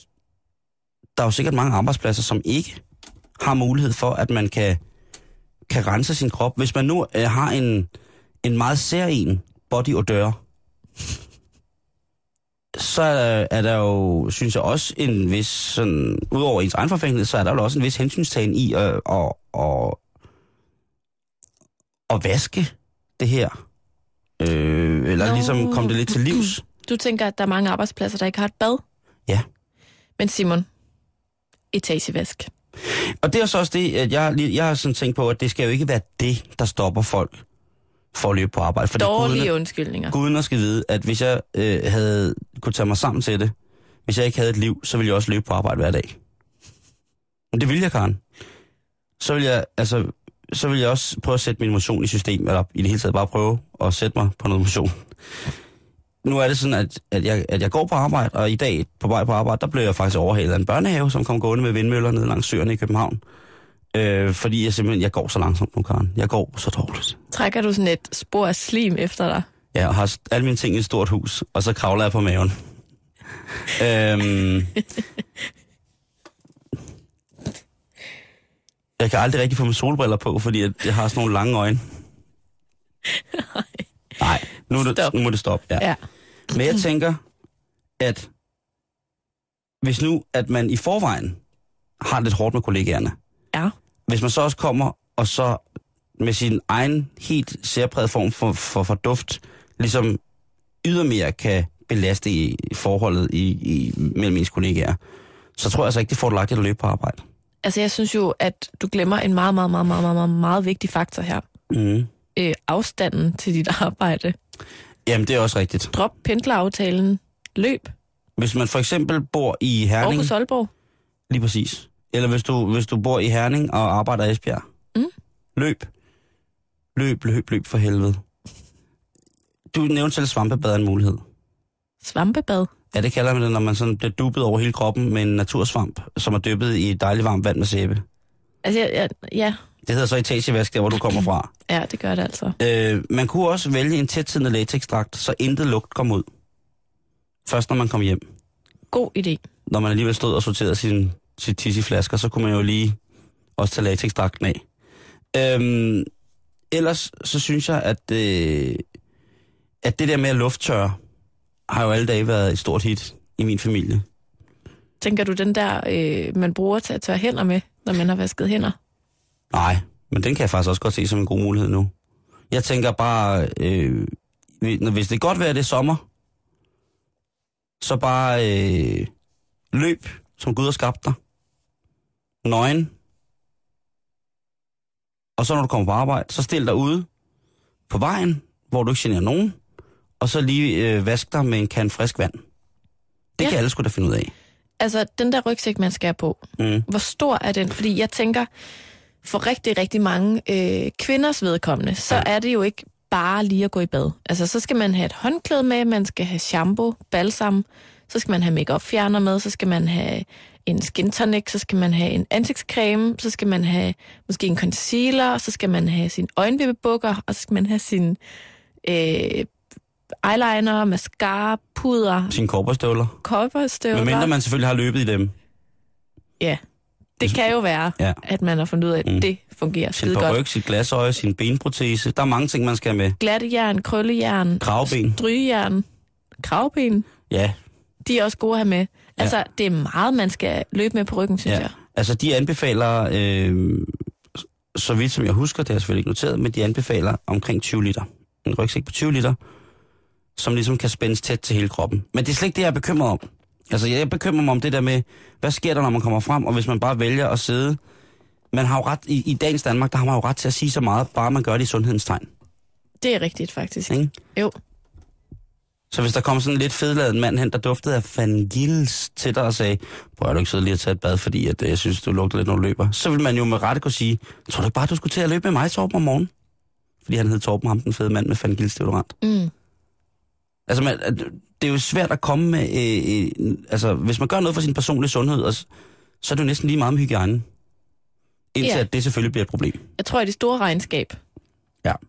der er jo sikkert mange arbejdspladser, som ikke har mulighed for, at man kan rense sin krop. Hvis man nu har en meget særlig body odør, så er der jo, synes jeg også, en vis, sådan, udover ens egen forfængelighed, så er der jo også en vis hensynstagen i at vaske det her. Ligesom komme det lidt til livs. Du tænker, at der er mange arbejdspladser, der ikke har et bad? Ja. Men Simon, etagevask. Og det er så også det, at jeg har sådan tænkt på, at det skal jo ikke være det, der stopper folk for at løbe på arbejde. Fordi dårlige undskyldninger. Guderne skal vide, at hvis jeg havde kunne tage mig sammen til det, hvis jeg ikke havde et liv, så ville jeg også løbe på arbejde hver dag. Men det ville jeg, Karen. Så ville jeg, altså, så ville jeg også prøve at sætte min motion i systemet, eller i det hele taget bare prøve at sætte mig på noget motion. Nu er det sådan, at jeg går på arbejde, og i dag på vej på arbejde, der blev jeg faktisk overhalet af en børnehave, som kom gående med vindmøller ned langs søerne i København. Fordi jeg simpelthen, jeg går så langsomt nu, Karen. Jeg går så dårligt. Trækker du sådan et spor af slim efter dig? Ja, og har alle mine ting i et stort hus, og så kravler jeg på maven. Jeg kan aldrig rigtig få mine solbriller på, fordi jeg har sådan nogle lange øjne. Nej, nu må det stoppe. Ja. Ja. Men jeg tænker, at hvis nu, at man i forvejen har lidt hårdt med kollegaerne, ja. Hvis man så også kommer og så med sin egen helt særpræget form for duft, ligesom ydermere kan belaste i forholdet mellem ens kollegaer, så tror jeg altså ikke, det får du lagt at løbe på arbejde. Altså jeg synes jo, at du glemmer en meget, meget, meget, meget, meget, meget vigtig faktor her. Mm. Afstanden til dit arbejde. Jamen, det er også rigtigt. Drop pendleraftalen. Løb. Hvis man for eksempel bor i Herning... Aarhus Aalborg. Lige præcis. Eller hvis du bor i Herning og arbejder i Esbjerg. Mm. Løb. Løb for helvede. Du nævnte selv svampebad en mulighed. Svampebad? Ja, det kalder man det, når man sådan bliver duppet over hele kroppen med en natursvamp, som er dyppet i dejligt varmt vand med sæbe. Altså, ja. Det hedder så etagevask, der hvor du kommer fra. Ja, det gør det altså. Man kunne også vælge en tætsiddende latexdragt, så intet lugt kom ud. Først når man kom hjem. God idé. Når man alligevel stod og sorterede sit tisseflasker, så kunne man jo lige også tage latexdragten af. Ellers så synes jeg, at det der med at lufttørre, har jo alle dage været et stort hit i min familie. Tænker du den der, man bruger til at tørre hænder med, når man har vasket hænder? Nej, men den kan jeg faktisk også godt se som en god mulighed nu. Jeg tænker bare, hvis det er godt vejr, det er sommer, så bare løb, som Gud har skabt dig. Nøgen. Og så når du kommer på arbejde, så stil dig ude på vejen, hvor du ikke generer nogen, og så lige vask dig med en kan frisk vand. Det kan alle sgu da finde ud af. Altså, den der rygsæk, man skal have på, hvor stor er den? Fordi jeg tænker... For rigtig, rigtig mange kvinders vedkommende, så er det jo ikke bare lige at gå i bad. Altså, så skal man have et håndklæde med, man skal have shampoo, balsam, så skal man have make-up fjerner med, så skal man have en skin tonic, så skal man have en ansigtscreme, så skal man have måske en concealer, så skal man have sine øjenvippebukker, og så skal man have sin eyeliner, mascara, puder. Sine kobberstøvler. Medmindre man selvfølgelig har løbet i dem. Ja. Det kan jo være, at man har fundet ud af, at det fungerer skide godt. Sin ryg, sit glasøje, sin benprotese. Der er mange ting, man skal have med. Glattejern, krøllejern, kravben, strygejern, kravben. Ja. De er også gode at have med. Altså, det er meget, man skal løbe med på ryggen, synes jeg. Altså, de anbefaler, så vidt som jeg husker, det har jeg selvfølgelig ikke noteret, men de anbefaler omkring 20 liter. En rygsæk på 20 liter, som ligesom kan spændes tæt til hele kroppen. Men det er slet ikke det, jeg er bekymret om. Altså, jeg bekymrer mig om det der med, hvad sker der, når man kommer frem, og hvis man bare vælger at sidde... Man har jo ret, i dagens Danmark, der har man jo ret til at sige så meget, bare man gør det i sundhedens tegn. Det er rigtigt, faktisk. Ikke? Jo. Så hvis der kom sådan en lidt fedladet mand hen, der duftede af fangils til dig og sagde, prøv at du ikke sidde lige at tage et bad, fordi at, jeg synes, du lugter lidt, når du løber. Så ville man jo med rette kunne sige, tror du bare, du skulle til at løbe med mig, Torben, om morgenen? Fordi han hed Torben, ham den fede mand med fangils deodorant. Mm. Altså, det er jo svært at komme med... altså, hvis man gør noget for sin personlige sundhed, så er det jo næsten lige meget med hygiejne. Indtil at det selvfølgelig bliver et problem. Jeg tror, at det store regnskab,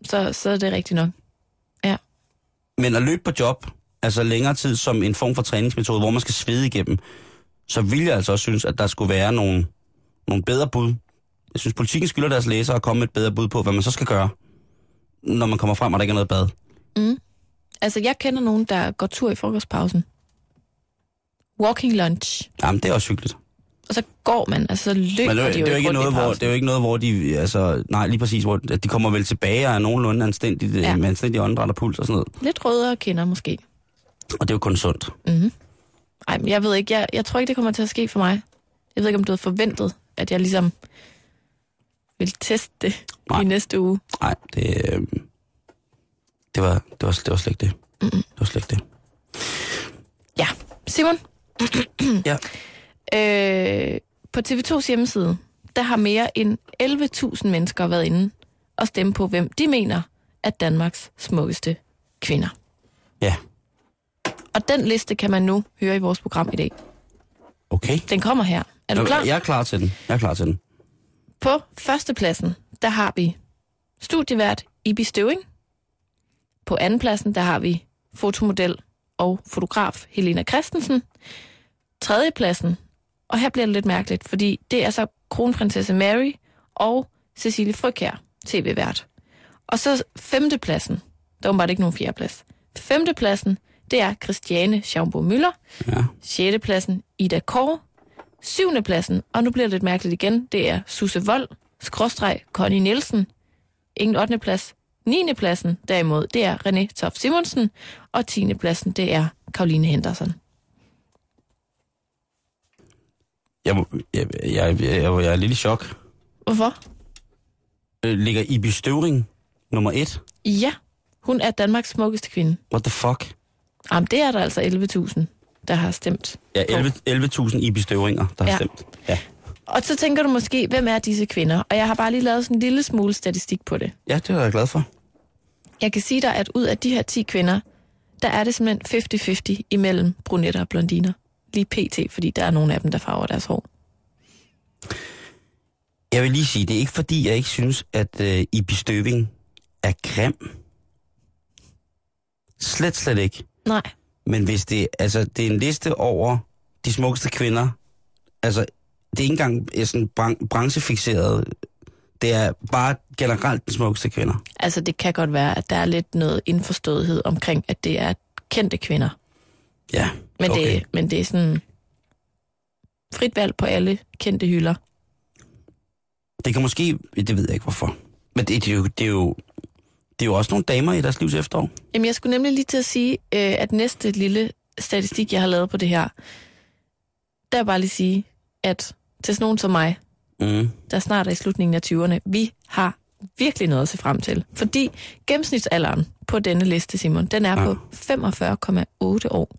så er det rigtigt nok. Ja. Men at løbe på job, altså længere tid som en form for træningsmetode, hvor man skal svede igennem, så vil jeg altså også synes, at der skulle være nogle bedre bud. Jeg synes, politikken skylder deres læsere at komme med et bedre bud på, hvad man så skal gøre, når man kommer frem, og der ikke er noget bad. Mm. Altså, jeg kender nogen, der går tur i frokostpausen. Walking lunch. Jamen, det er også hyggeligt. Og så går man, altså så løber de jo ikke noget, hvor det er jo ikke noget, hvor de... Altså, nej, lige præcis, hvor de kommer vel tilbage og er nogenlunde anstændigt, med anstændig åndedræt og puls og sådan noget. Lidt rødere kinder måske. Og det er jo kun sundt. Mm-hmm. Ej, men jeg ved ikke, jeg tror ikke, det kommer til at ske for mig. Jeg ved ikke, om du havde forventet, at jeg ligesom vil teste det i næste uge. Nej, det var slet ikke det. Det var slet ikke det. Ja, Simon. Ja. På TV2's hjemmeside, der har mere end 11.000 mennesker været inde og stemme på, hvem de mener er Danmarks smukkeste kvinder. Ja. Og den liste kan man nu høre i vores program i dag. Okay. Den kommer her. Er du klar? Jeg er klar til den. På førstepladsen, der har vi studievært Ibi Støving. På andenpladsen, der har vi fotomodel og fotograf Helena Christensen. Tredjepladsen, og her bliver det lidt mærkeligt, fordi det er så kronprinsesse Mary og Cecilie Frygkjær, tv-vært. Og så femtepladsen, der var bare ikke nogen fjerdeplads. Femtepladsen, det er Christiane Schaumburg-Müller. Ja. Sjettepladsen, Ida Corr. Syvendepladsen, og nu bliver det lidt mærkeligt igen, det er Susse Vold, Connie Nielsen. Ingen ottendeplads. Niendepladsen derimod, det er René Tof-Simonsen. Og tiendepladsen, det er Caroline Henderson. Jeg er lidt i chok. Hvorfor? Ligger Ibi Støvring nummer 1? Ja, hun er Danmarks smukkeste kvinde. What the fuck? Jamen, det er der altså 11.000, der har stemt. Ja, 11.000 Ibi Støvringer, der har stemt. Ja. Og så tænker du måske, hvem er disse kvinder? Og jeg har bare lige lavet sådan en lille smule statistik på det. Ja, det er jeg glad for. Jeg kan sige dig, at ud af de her 10 kvinder, der er det simpelthen 50-50 imellem brunetter og blondiner. Lige pt, fordi der er nogle af dem, der farver deres hår. Jeg vil lige sige, det er ikke fordi, jeg ikke synes, at Ibi Støving er grim. Slet ikke. Nej. Men hvis det, altså, det er en liste over de smukkeste kvinder, altså det er ikke engang sådan branchefixeret. Det er bare generelt de smukkeste kvinder. Altså det kan godt være, at der er lidt noget indforståethed omkring, at det er kendte kvinder. Ja, men okay. Men det er sådan frit valg på alle kendte hylder. Det kan måske, det ved jeg ikke hvorfor. Men det er jo også nogle damer i deres livs efterår. Jamen jeg skulle nemlig lige til at sige, at næste lille statistik, jeg har lavet på det her, der er bare lige sige, at til sådan nogen som mig, der snart er i slutningen af 20'erne, vi har virkelig noget at se frem til. Fordi gennemsnitsalderen på denne liste, Simon, den er på 45,8 år.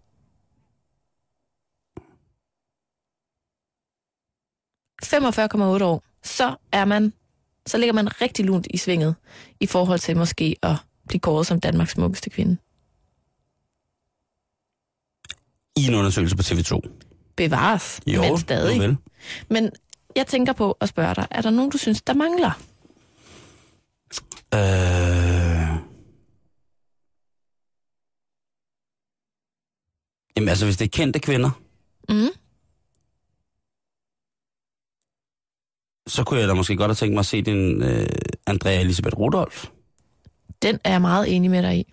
Så ligger man rigtig lunt i svinget i forhold til måske at blive kåret som Danmarks smukkeste kvinde. I en undersøgelse på TV2. Bevares, jo, men stadig. Vel. Men jeg tænker på at spørge dig, er der nogen, du synes, der mangler? Jamen altså, hvis det er kendte kvinder, så kunne jeg da måske godt have tænkt mig at se den Andrea Elisabeth Rudolph. Den er jeg meget enig med dig i.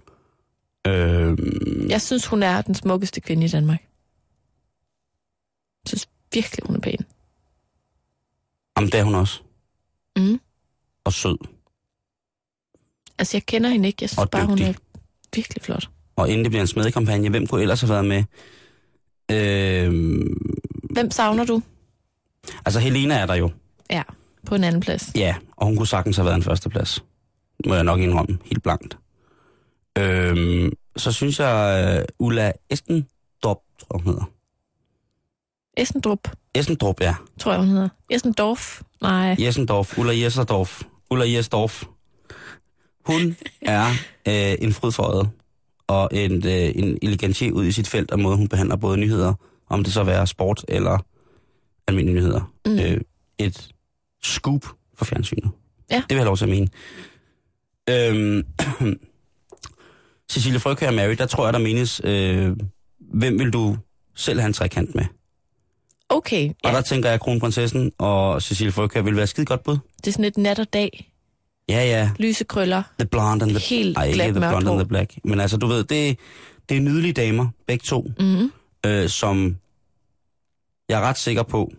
Jeg synes, hun er den smukkeste kvinde i Danmark. Jeg synes virkelig, hun er pæn. Jamen, det er hun også. Og sød. Altså, jeg kender hende ikke. Jeg synes bare, hun er virkelig flot. Og inden det bliver en smedekampagne, hvem kunne ellers have været med? Hvem savner du? Altså, Helena er der jo. Ja, på en anden plads. Ja, og hun kunne sagtens have været en førsteplads. Må jeg nok indrømme, helt blankt. Så synes jeg, Ulla Essendrop, tror hun hedder. Essendrop, ja. Tror jeg, hun hedder. Ulla Essendrop. Hun er en frydføjet og en elegantie ud i sit felt, og måde hun behandler både nyheder, om det så være sport eller almindelige nyheder. Et scoop for fjernsynet. Ja. Det vil jeg lov til at mene. Cecilie Frygkjær og Mary, der tror jeg, der menes, hvem vil du selv have en trekant med? Okay, ja. Og der tænker jeg, at kronprinsessen og Cecilie Frygkjær vil være skide godt bud. Det er sådan et nat og dag. Ja, ja. Lyse krøller. The blonde and the... Helt ej, ikke the blonde and the black. Men altså, du ved, det er nydelige damer, begge to, som jeg er ret sikker på,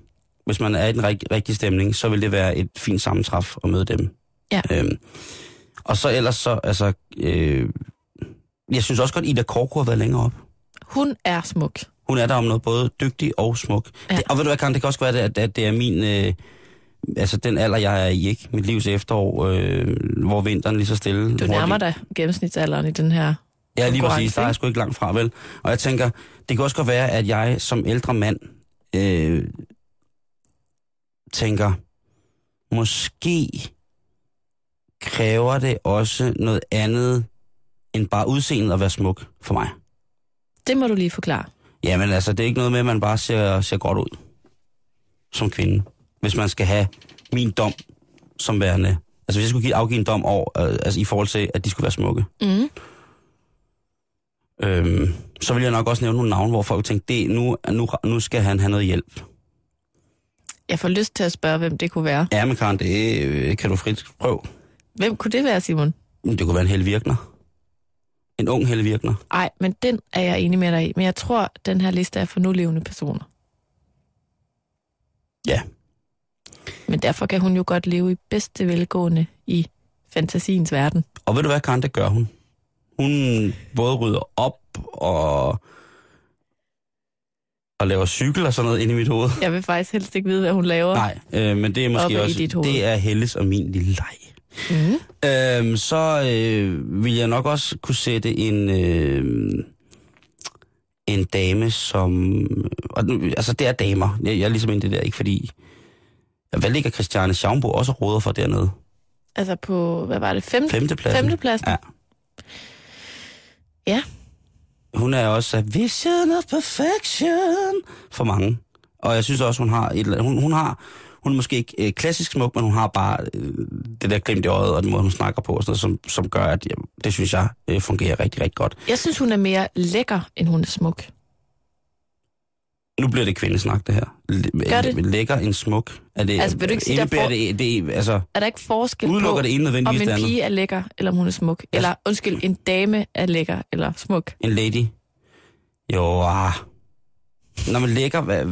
hvis man er i den rigtige stemning, så vil det være et fint sammentræf at møde dem. Ja. Og så ellers så, altså... jeg synes også godt, Ida Corr kunne have været længere op. Hun er smuk. Hun er der om noget både dygtig og smuk. Ja. Det, og ved du hvad, Karen, det kan også være, at det er min altså den alder, jeg er i, ikke? Mit livs efterår, hvor vinteren lige så stille. Du nærmer dig gennemsnitsalderen i den her... Ja, lige præcis. Der er jeg sgu ikke langt fra, vel? Og jeg tænker, det kan også godt være, at jeg som ældre mand tænker, måske kræver det også noget andet end bare udseendet at være smuk for mig. Det må du lige forklare. Jamen altså, det er ikke noget med, at man bare ser godt ud som kvinde. Hvis man skal have min dom som værende. Altså hvis jeg skulle afgive en dom over, altså, i forhold til, at de skulle være smukke. Mm. Så vil jeg nok også nævne nogle navne, hvor folk tænkte, det nu skal han have noget hjælp. Jeg får lyst til at spørge, hvem det kunne være. Ja, men Karen, det kan du frit prøve. Hvem kunne det være, Simon? Det kunne være en Helle Virkner. En ung Helle Virkner. Nej, men den er jeg enig med dig i. Men jeg tror, den her liste er for nulevende personer. Ja. Men derfor kan hun jo godt leve i bedste velgående i fantasiens verden. Og ved du hvad, Karen, det gør hun. Hun både rydder op og laver cykel og sådan noget inde i mit hoved. Jeg vil faktisk helst ikke vide, hvad hun laver. Nej, men det er måske også... Det er Helles og min lille leg. Mm. Så vil jeg nok også kunne sætte en dame, som... Altså, det er damer. Jeg er ligesom inde det der, ikke? Fordi... Hvad ligger Christiane Schaumbo også råder for dernede? Altså på... Hvad var det? Femtepladsen? Ja. Ja. Hun er også vision of perfection for mange. Og jeg synes også, hun har hun er måske ikke klassisk smuk, men hun har bare det der glimt i øjet, og den måde, hun snakker på, og sådan noget, som gør, at det synes jeg fungerer rigtig, rigtig godt. Jeg synes, hun er mere lækker, end hun er smuk. Nu bliver det kvindesnak, det her. Gør det? Lækker end smuk. Er det, altså, vil du ikke sige, er der ikke forskel på, om en pige er lækker, eller om hun er smuk? Eller, altså, undskyld, en dame er lækker, eller smuk? En lady? Jo, Når man lækker,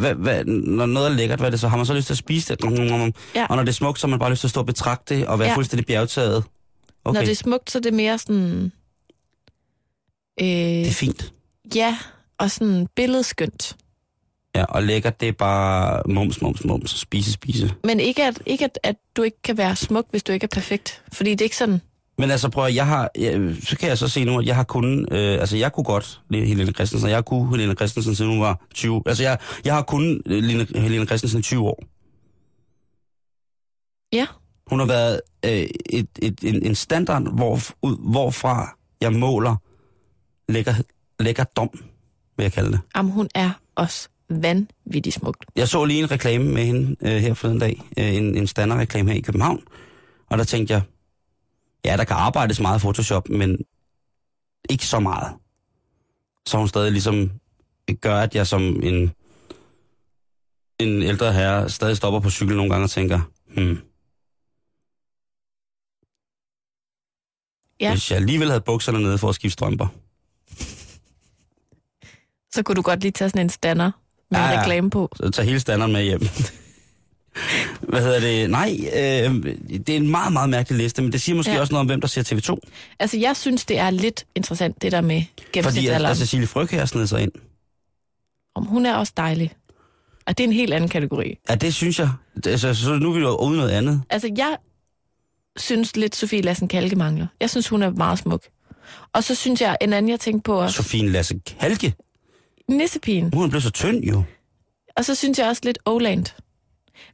når noget er lækkert, hvad er det så? Har man så lyst til at spise det? Ja. Og når det er smukt, så har man bare lyst til at stå og betragte det, og være fuldstændig bjergtaget. Okay. Når det er smukt, så er det mere sådan... Det er fint. Ja, og sådan billedskønt. Ja, og lækkert, det er bare mums, spise. Men ikke at du ikke kan være smuk, hvis du ikke er perfekt, fordi det er ikke sådan. Men altså prøv, så kan jeg så se nu, at jeg har kunnet, jeg kunne godt Helena Christensen, og jeg kunne Helena Christensen siden hun var 20. Altså jeg har kunnet Helena Christensen i 20 år. Ja. Hun har været en standard, hvorfra jeg måler lækker dom, vil jeg kalde det. Jamen hun er også vanvittigt smukt. Jeg så lige en reklame med hende her forleden dag, en standardreklame her i København, og der tænkte jeg, ja, der kan arbejdes meget i Photoshop, men ikke så meget. Så hun stadig ligesom gør, at jeg som en ældre herre stadig stopper på cykel nogle gange og tænker, ja. Hvis jeg alligevel havde bukserne nede for at skifte strømper. Så kunne du godt lige tage sådan en standard med reklame på. Så tager hele standarden med hjem. Hvad hedder det? Nej, det er en meget, meget mærkelig liste, men det siger måske også noget om, hvem der ser TV2. Altså, jeg synes, det er lidt interessant, det der med gennemsnitsalderen. Fordi Cecilie Frygkjær sned sig ind. Hun er også dejlig. Og det er en helt anden kategori. Ja, det synes jeg. Altså, så nu vil du uden noget andet. Altså, jeg synes lidt, Sofie Lassen Kalke mangler. Jeg synes, hun er meget smuk. Og så synes jeg, en anden jeg tænkte på... Sofie Lassen Kalke? Nissepigen. Hun blev så tynd, jo. Og så synes jeg også lidt Åland.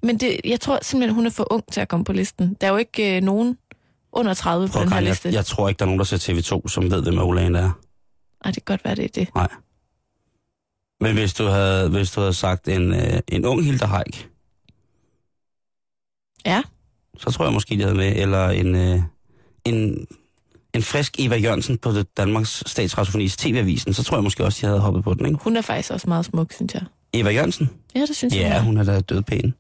Men jeg tror simpelthen, hun er for ung til at komme på listen. Der er jo ikke nogen under 30 på den her liste. Jeg tror ikke, der er nogen, der ser TV2, som ved, hvem Åland er. Ej, det kan godt være, det er det. Nej. Men hvis du havde sagt en ung Hilda Haik. Ja. Så tror jeg måske, det havde med. Eller en frisk Eva Jørgensen på Danmarks Statsradiofonis TV-avisen, så tror jeg måske også, de havde hoppet på den, ikke? Hun er faktisk også meget smuk, synes jeg. Eva Jørgensen? Ja, det synes jeg. Ja, hun er da død pæn.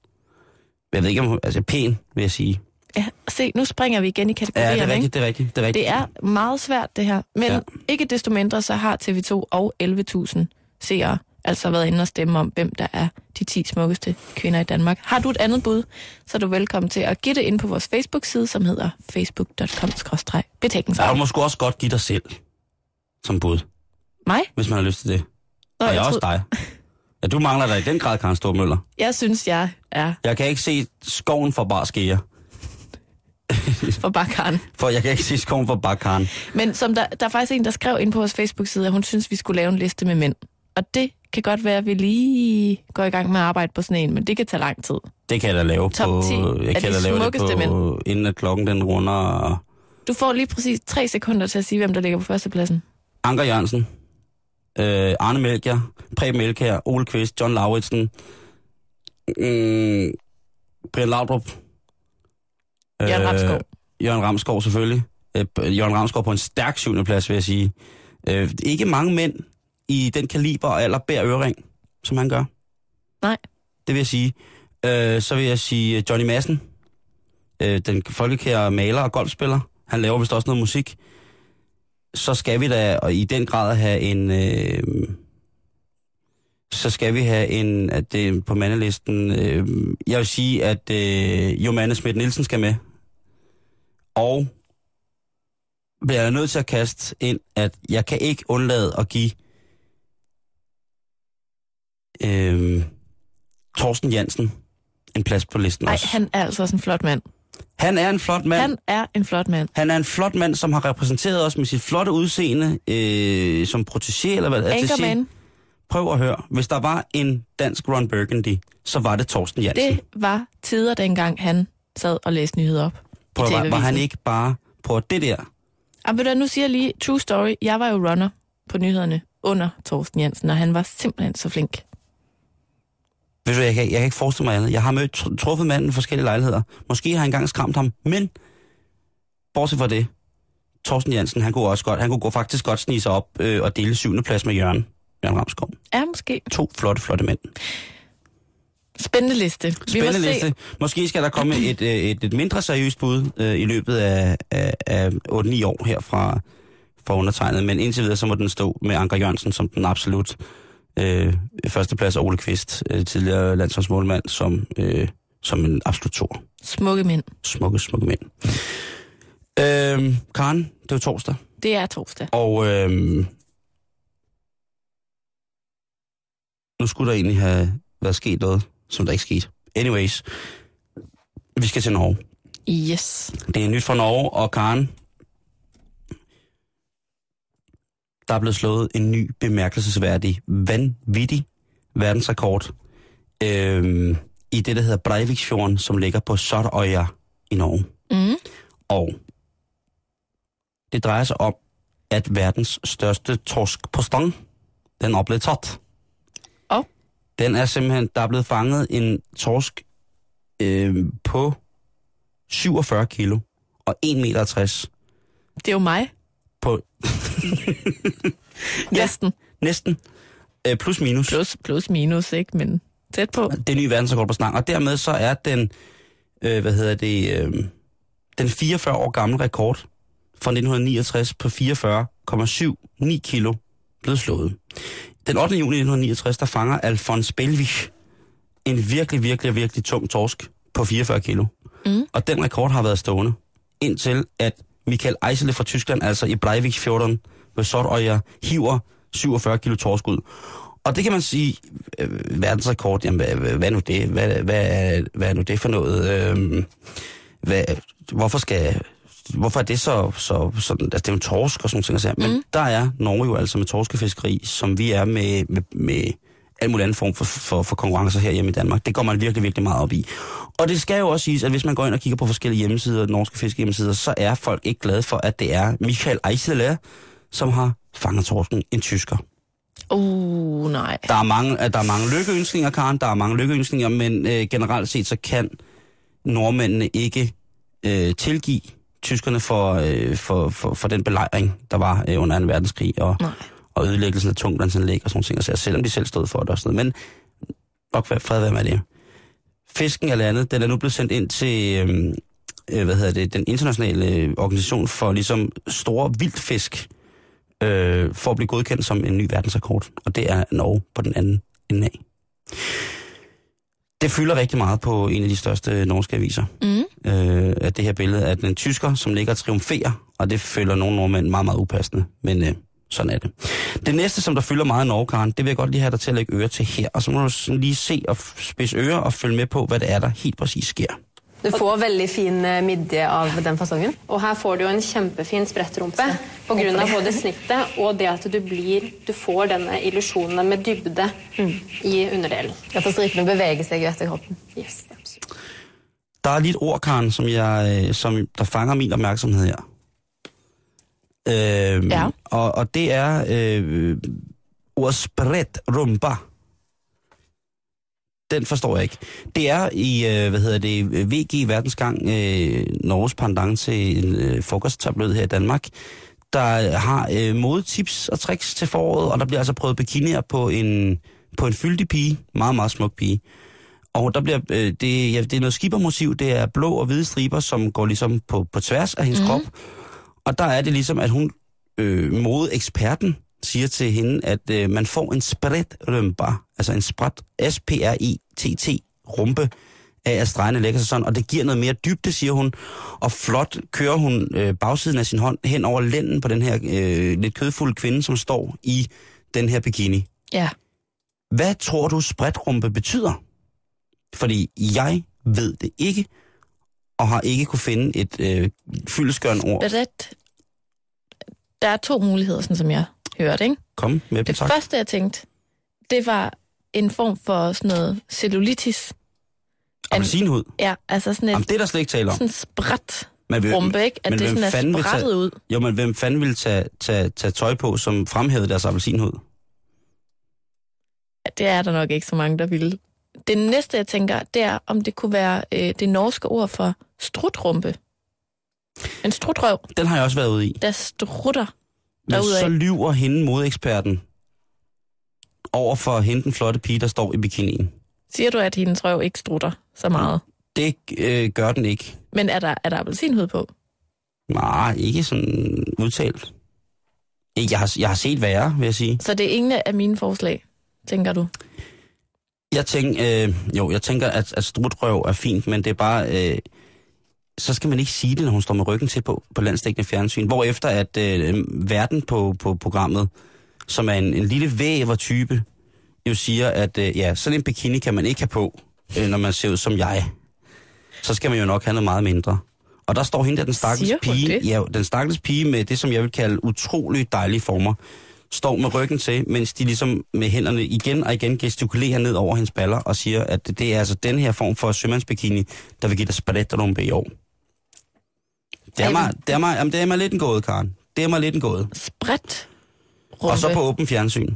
Jeg ved ikke, om hun... Altså, pæn, vil jeg sige. Ja, se, nu springer vi igen i kategorierne, ikke? Ja, det er rigtigt. Det er meget svært, det her. Men ikke desto mindre, så har TV2 og 11.000 seere altså været inde og stemme om, hvem der er de 10 smukkeste kvinder i Danmark. Har du et andet bud, så er du velkommen til at give det ind på vores Facebook-side, som hedder facebook.com/betalingsringen. Ja, du må sgu også godt give dig selv som bud. Mig? Hvis man har lyst til det. Nå, og jeg også dig. Ja, du mangler dig i den grad, Karen Stormøller. Jeg synes, jeg er. Jeg kan ikke se skoven for bare skære. For bare Karen. For jeg kan ikke se skoven for bare Karen. Men som der er faktisk en, der skrev ind på vores Facebook-side, at hun synes, vi skulle lave en liste med mænd. Og det kan godt være, at vi lige går i gang med at arbejde på sådan en, men det kan tage lang tid. Det kan jeg da lave Top 10 på... Jeg kan da lave det på, mænd. Inden at klokken den runder... Du får lige præcis 3 sekunder til at sige, hvem der ligger på førstepladsen. Anker Jørgensen, Arne Melchior, Preben Elkjær, Ole Kvist, John Lauritsen, Brian Laudrup, Jørgen Ramskov. Jørgen Ramskov selvfølgelig. Jørgen Ramskov på en stærk 7. plads, vil jeg sige. Ikke mange mænd i den kaliber og alder bærer ørering, som han gør. Nej. Det vil jeg sige. Så vil jeg sige Johnny Madsen, den folkekære maler og golfspiller. Han laver vist også noget musik. Så skal vi da og i den grad have en... så skal vi have en... At det på mandelisten... jeg vil sige, at Johan Schmidt-Nielsen skal med. Og bliver jeg nødt til at kaste ind, at jeg kan ikke undlade at give... Thorsten Jansen en plads på listen. Nej, han er altså også en flot mand. Han er en flot mand. Han er en flot mand, som har repræsenteret os med sit flotte udseende, som protégé eller hvad det er. Ankerman. Prøv at høre. Hvis der var en dansk Ron Burgundy, så var det Thorsten Jansen. Det var tider, dengang han sad og læste nyheder op. Prøv at var han ikke bare på det der? Jamen, ved du, nu siger jeg lige true story. Jeg var jo runner på nyhederne under Thorsten Jansen, og han var simpelthen så flink. Ved du, jeg kan ikke forestille mig andet. Jeg har truffet manden i forskellige lejligheder. Måske har jeg engang skræmt ham, men bortset fra det, Thorsten Jansen, han kunne faktisk godt snige sig op og dele 7. plads med Jørgen Ramskov. Ja, måske. 2 flotte mænd. Spændende liste. Vi må se. Måske skal der komme et mindre seriøst bud i løbet af 8-9 år her fra undertegnet, men indtil videre, så må den stå med Anker Jørgensen som den absolut... førsteplads, Ole Kvist, tidligere landsholdsmålmand, som en absolut tor. Smukke mænd. Smukke mænd. Karen, det er torsdag. Det er torsdag. Og nu skulle der egentlig have været sket noget, som der ikke skete. Anyways, vi skal til Norge. Yes. Det er nyt fra Norge, og Karen... Der er blevet slået en ny, bemærkelsesværdig, vanvittig verdensrekord i det, der hedder Breiviksfjorden, som ligger på Sortøya i Norge. Mm. Og det drejer sig om, at verdens største torsk på stang, den er blevet taget. Oh. Den er simpelthen, der er blevet fanget en torsk på 47 kilo og 1,60 meter. Det er jo mig. På... ja, næsten. Plus minus. Plus minus, ikke? Men tæt på. Det nye verdensrekord på stang. Og dermed så er den, den 44 år gamle rekord fra 1969 på 44,79 kilo blevet slået. Den 8. juni 1969, der fanger Alfons Belvich en virkelig tung torsk på 44 kilo. Mm. Og den rekord har været stående indtil at Mikael Eisele fra Tyskland, altså i Breiviksfjorden ved Sortøya, hiver 47 kilo torsk ud. Og det kan man sige, verdensrekord, jamen hvad nu det? Hvad er nu det for noget? Hvorfor er det så sådan, altså det er jo en torsk og sådan nogle ting. Men der er Norge jo altså med torskefiskeri, som vi er med al mulig anden form for konkurrencer her hjemme i Danmark. Det går man virkelig meget op i. Og det skal jo også siges, at hvis man går ind og kigger på forskellige hjemmesider, norske fiskehjemmesider, så er folk ikke glade for, at det er Mikael Eisele, som har fanget torsken, en tysker. Nej. Der er mange lykkeønskninger, Karen. Der er mange lykkeønskninger, men generelt set, så kan nordmændene ikke tilgive tyskerne for den belejring, der var under 2. verdenskrig. Og ødelæggelsen af tungvandsanlæg og sådan nogle ting, så selvom de selv stod for det og sådan noget. Men nok fred være med det. Fisken eller andet, den er nu blevet sendt ind til den internationale organisation for ligesom store vildfisk, for at blive godkendt som en ny verdensrekord. Og det er Norge på den anden ende af. Det fylder rigtig meget på en af de største norske aviser. Mm. At det her billede af den tysker, som ligger og triumferer, og det føler nogle nordmænd meget upassende. Men Sådan er det. Det næste, som der fylder meget i Norge, Karen, det vil jeg godt lige have dig til at lægge øre til her. Og så må du lige se og spidse ører og følge med på, hvad det er, der helt præcis sker. Du får veldig fin midje av den fasongen. Og her får du en kjempefin sprettrumpe på grunn av både snittet og det at du får denne illusionen med dybde i underdelen. Ja, for strippene beveger seg etter kroppen. Yes, absolutt. Der er lige et ord, Karen, som der fanger min opmærksomhed her. Ja. Og det er ordet sprettrumpa. Den forstår jeg ikke. Det er i, VG Verdensgang, Norges pendant til en frokosttablød her i Danmark, der har modetips og tricks til foråret, og der bliver altså prøvet bikinier på en fyldig pige, meget, meget smuk pige. Og der bliver, det er noget skippermotiv, det er blå og hvide striber, som går ligesom på tværs af hendes krop. Og der er det ligesom, at hun, modeeksperten, siger til hende, at man får en sprettrumpe, altså en spret, S-P-R-I-T-T, rumpe, af at stregene lægger sig sådan, og det giver noget mere dybde, siger hun, og flot kører hun bagsiden af sin hånd hen over lænden på den her lidt kødfulde kvinde, som står i den her bikini. Ja. Hvad tror du sprettrumpe betyder? Fordi jeg ved det ikke, og har ikke kunne finde et fyldestgørende ord. Der er to muligheder, sådan som jeg hørte, ikke? Kom med på tak. Det første, jeg tænkte, det var en form for sådan noget cellulitis. Appelsinhud? Ja, altså sådan et... Jamen, det er der slet ikke tale om. Sådan en spræt rumpe, ikke? At det sådan er sprættet ud. Jo, men hvem fanden ville tage tøj på, som fremhævede deres appelsinhud? Ja, det er der nok ikke så mange, der ville. Det næste, jeg tænker, det er, om det kunne være det norske ord for strutrumpe. En strutrøv. Den har jeg også været ude i. Der strutter. Men så lyver hende modeeksperten over for hende den flotte pige, der står i bikinien. Siger du, at hendes røv ikke strutter så meget? Det gør den ikke. Men er der appelsinhud på? Nej, ikke sådan udtalt. Jeg har set værre, vil jeg sige. Så det er ingen af mine forslag, tænker du? Jeg tænker, at strutrøv er fint, men det er bare... så skal man ikke sige det, når hun står med ryggen til på landsdækkende fjernsyn. Hvorefter at verden på programmet, som er en lille vævertype, jo siger, at sådan en bikini kan man ikke have på, når man ser ud som jeg. Så skal man jo nok have noget meget mindre. Og der står hende der, den stakkels pige med det, som jeg vil kalde utrolig dejlige former, står med ryggen til, mens de ligesom med hænderne igen og igen gestikulerer ned over hendes baller og siger, at det er altså den her form for sømandsbikini, der vil give dig sprettrumpe i år. Det er mig lidt en gåde, Karen. Det er mig lidt en gåde. Sprettrumpe. Og så på åben fjernsyn.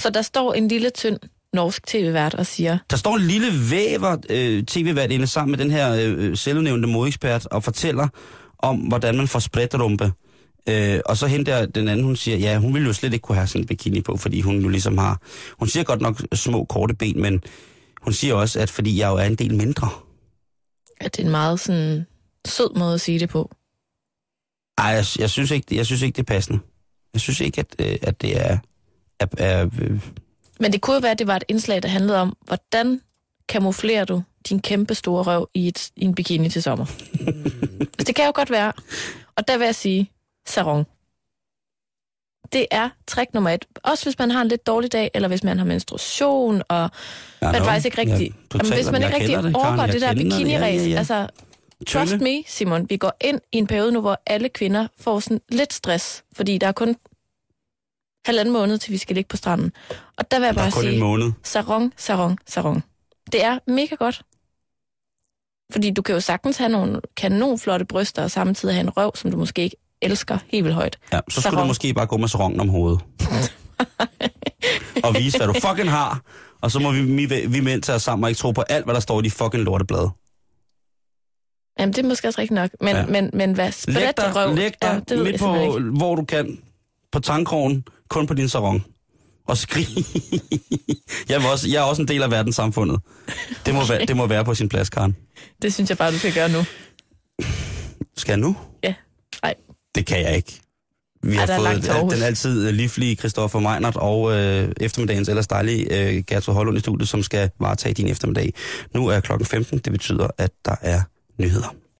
Så der står en lille tynd norsk tv-vært og siger... Der står en lille væver tv-vært inde sammen med den her selvudnævnte modekspert og fortæller om, hvordan man får sprettrumpe. Og så hende der, den anden, hun siger, ja, hun ville jo slet ikke kunne have sådan en bikini på, fordi hun jo ligesom har... Hun siger godt nok små, korte ben, men hun siger også, at fordi jeg jo er en del mindre. At det er en meget sådan sød måde at sige det på. Ej, jeg synes ikke det er passende. Jeg synes ikke, at det er... Men det kunne jo være, at det var et indslag, der handlede om, hvordan kamuflerer du din kæmpe store røv i en bikini til sommer? Altså, det kan jo godt være. Og der vil jeg sige... Sarong. Det er trick nummer 1. Også hvis man har en lidt dårlig dag, eller hvis man har menstruation, og man faktisk ikke rigtig... Jamen, hvis man ikke rigtig overgår det der bikini-race. Ja. Altså, trust me, Simon, vi går ind i en periode nu, hvor alle kvinder får sådan lidt stress, fordi der er kun halvanden måned, til vi skal ligge på stranden. Og der vil jeg bare sige, sarong. Det er mega godt. Fordi du kan jo sagtens have nogle kanonflotte bryster, og samtidig have en røv, som du måske ikke elsker helt vildt højt. Ja, så skulle du måske bare gå med sarongen om hovedet. Og vise, hvad du fucking har. Og så må vi mænd tage os sammen og ikke tro på alt, hvad der står i de fucking lorteblade. Jamen, det er måske også rigtigt nok. Men hvad? Spretterøv? Læg dig midt på, hvor du kan. På Tangkrogen. Kun på din sarong. Og skrig. Jeg er også en del af verdenssamfundet. Det må, det må være på sin plads, Karen. Det synes jeg bare, du skal gøre nu. Skal jeg nu? Ja. Nej. Det kan jeg ikke. Vi har fået den altid livlige Christoffer Meinert og eftermiddagens ellers dejlige Gertrud Højlund i studiet, som skal varetage din eftermiddag. Nu er klokken 15. Det betyder, at der er nyheder.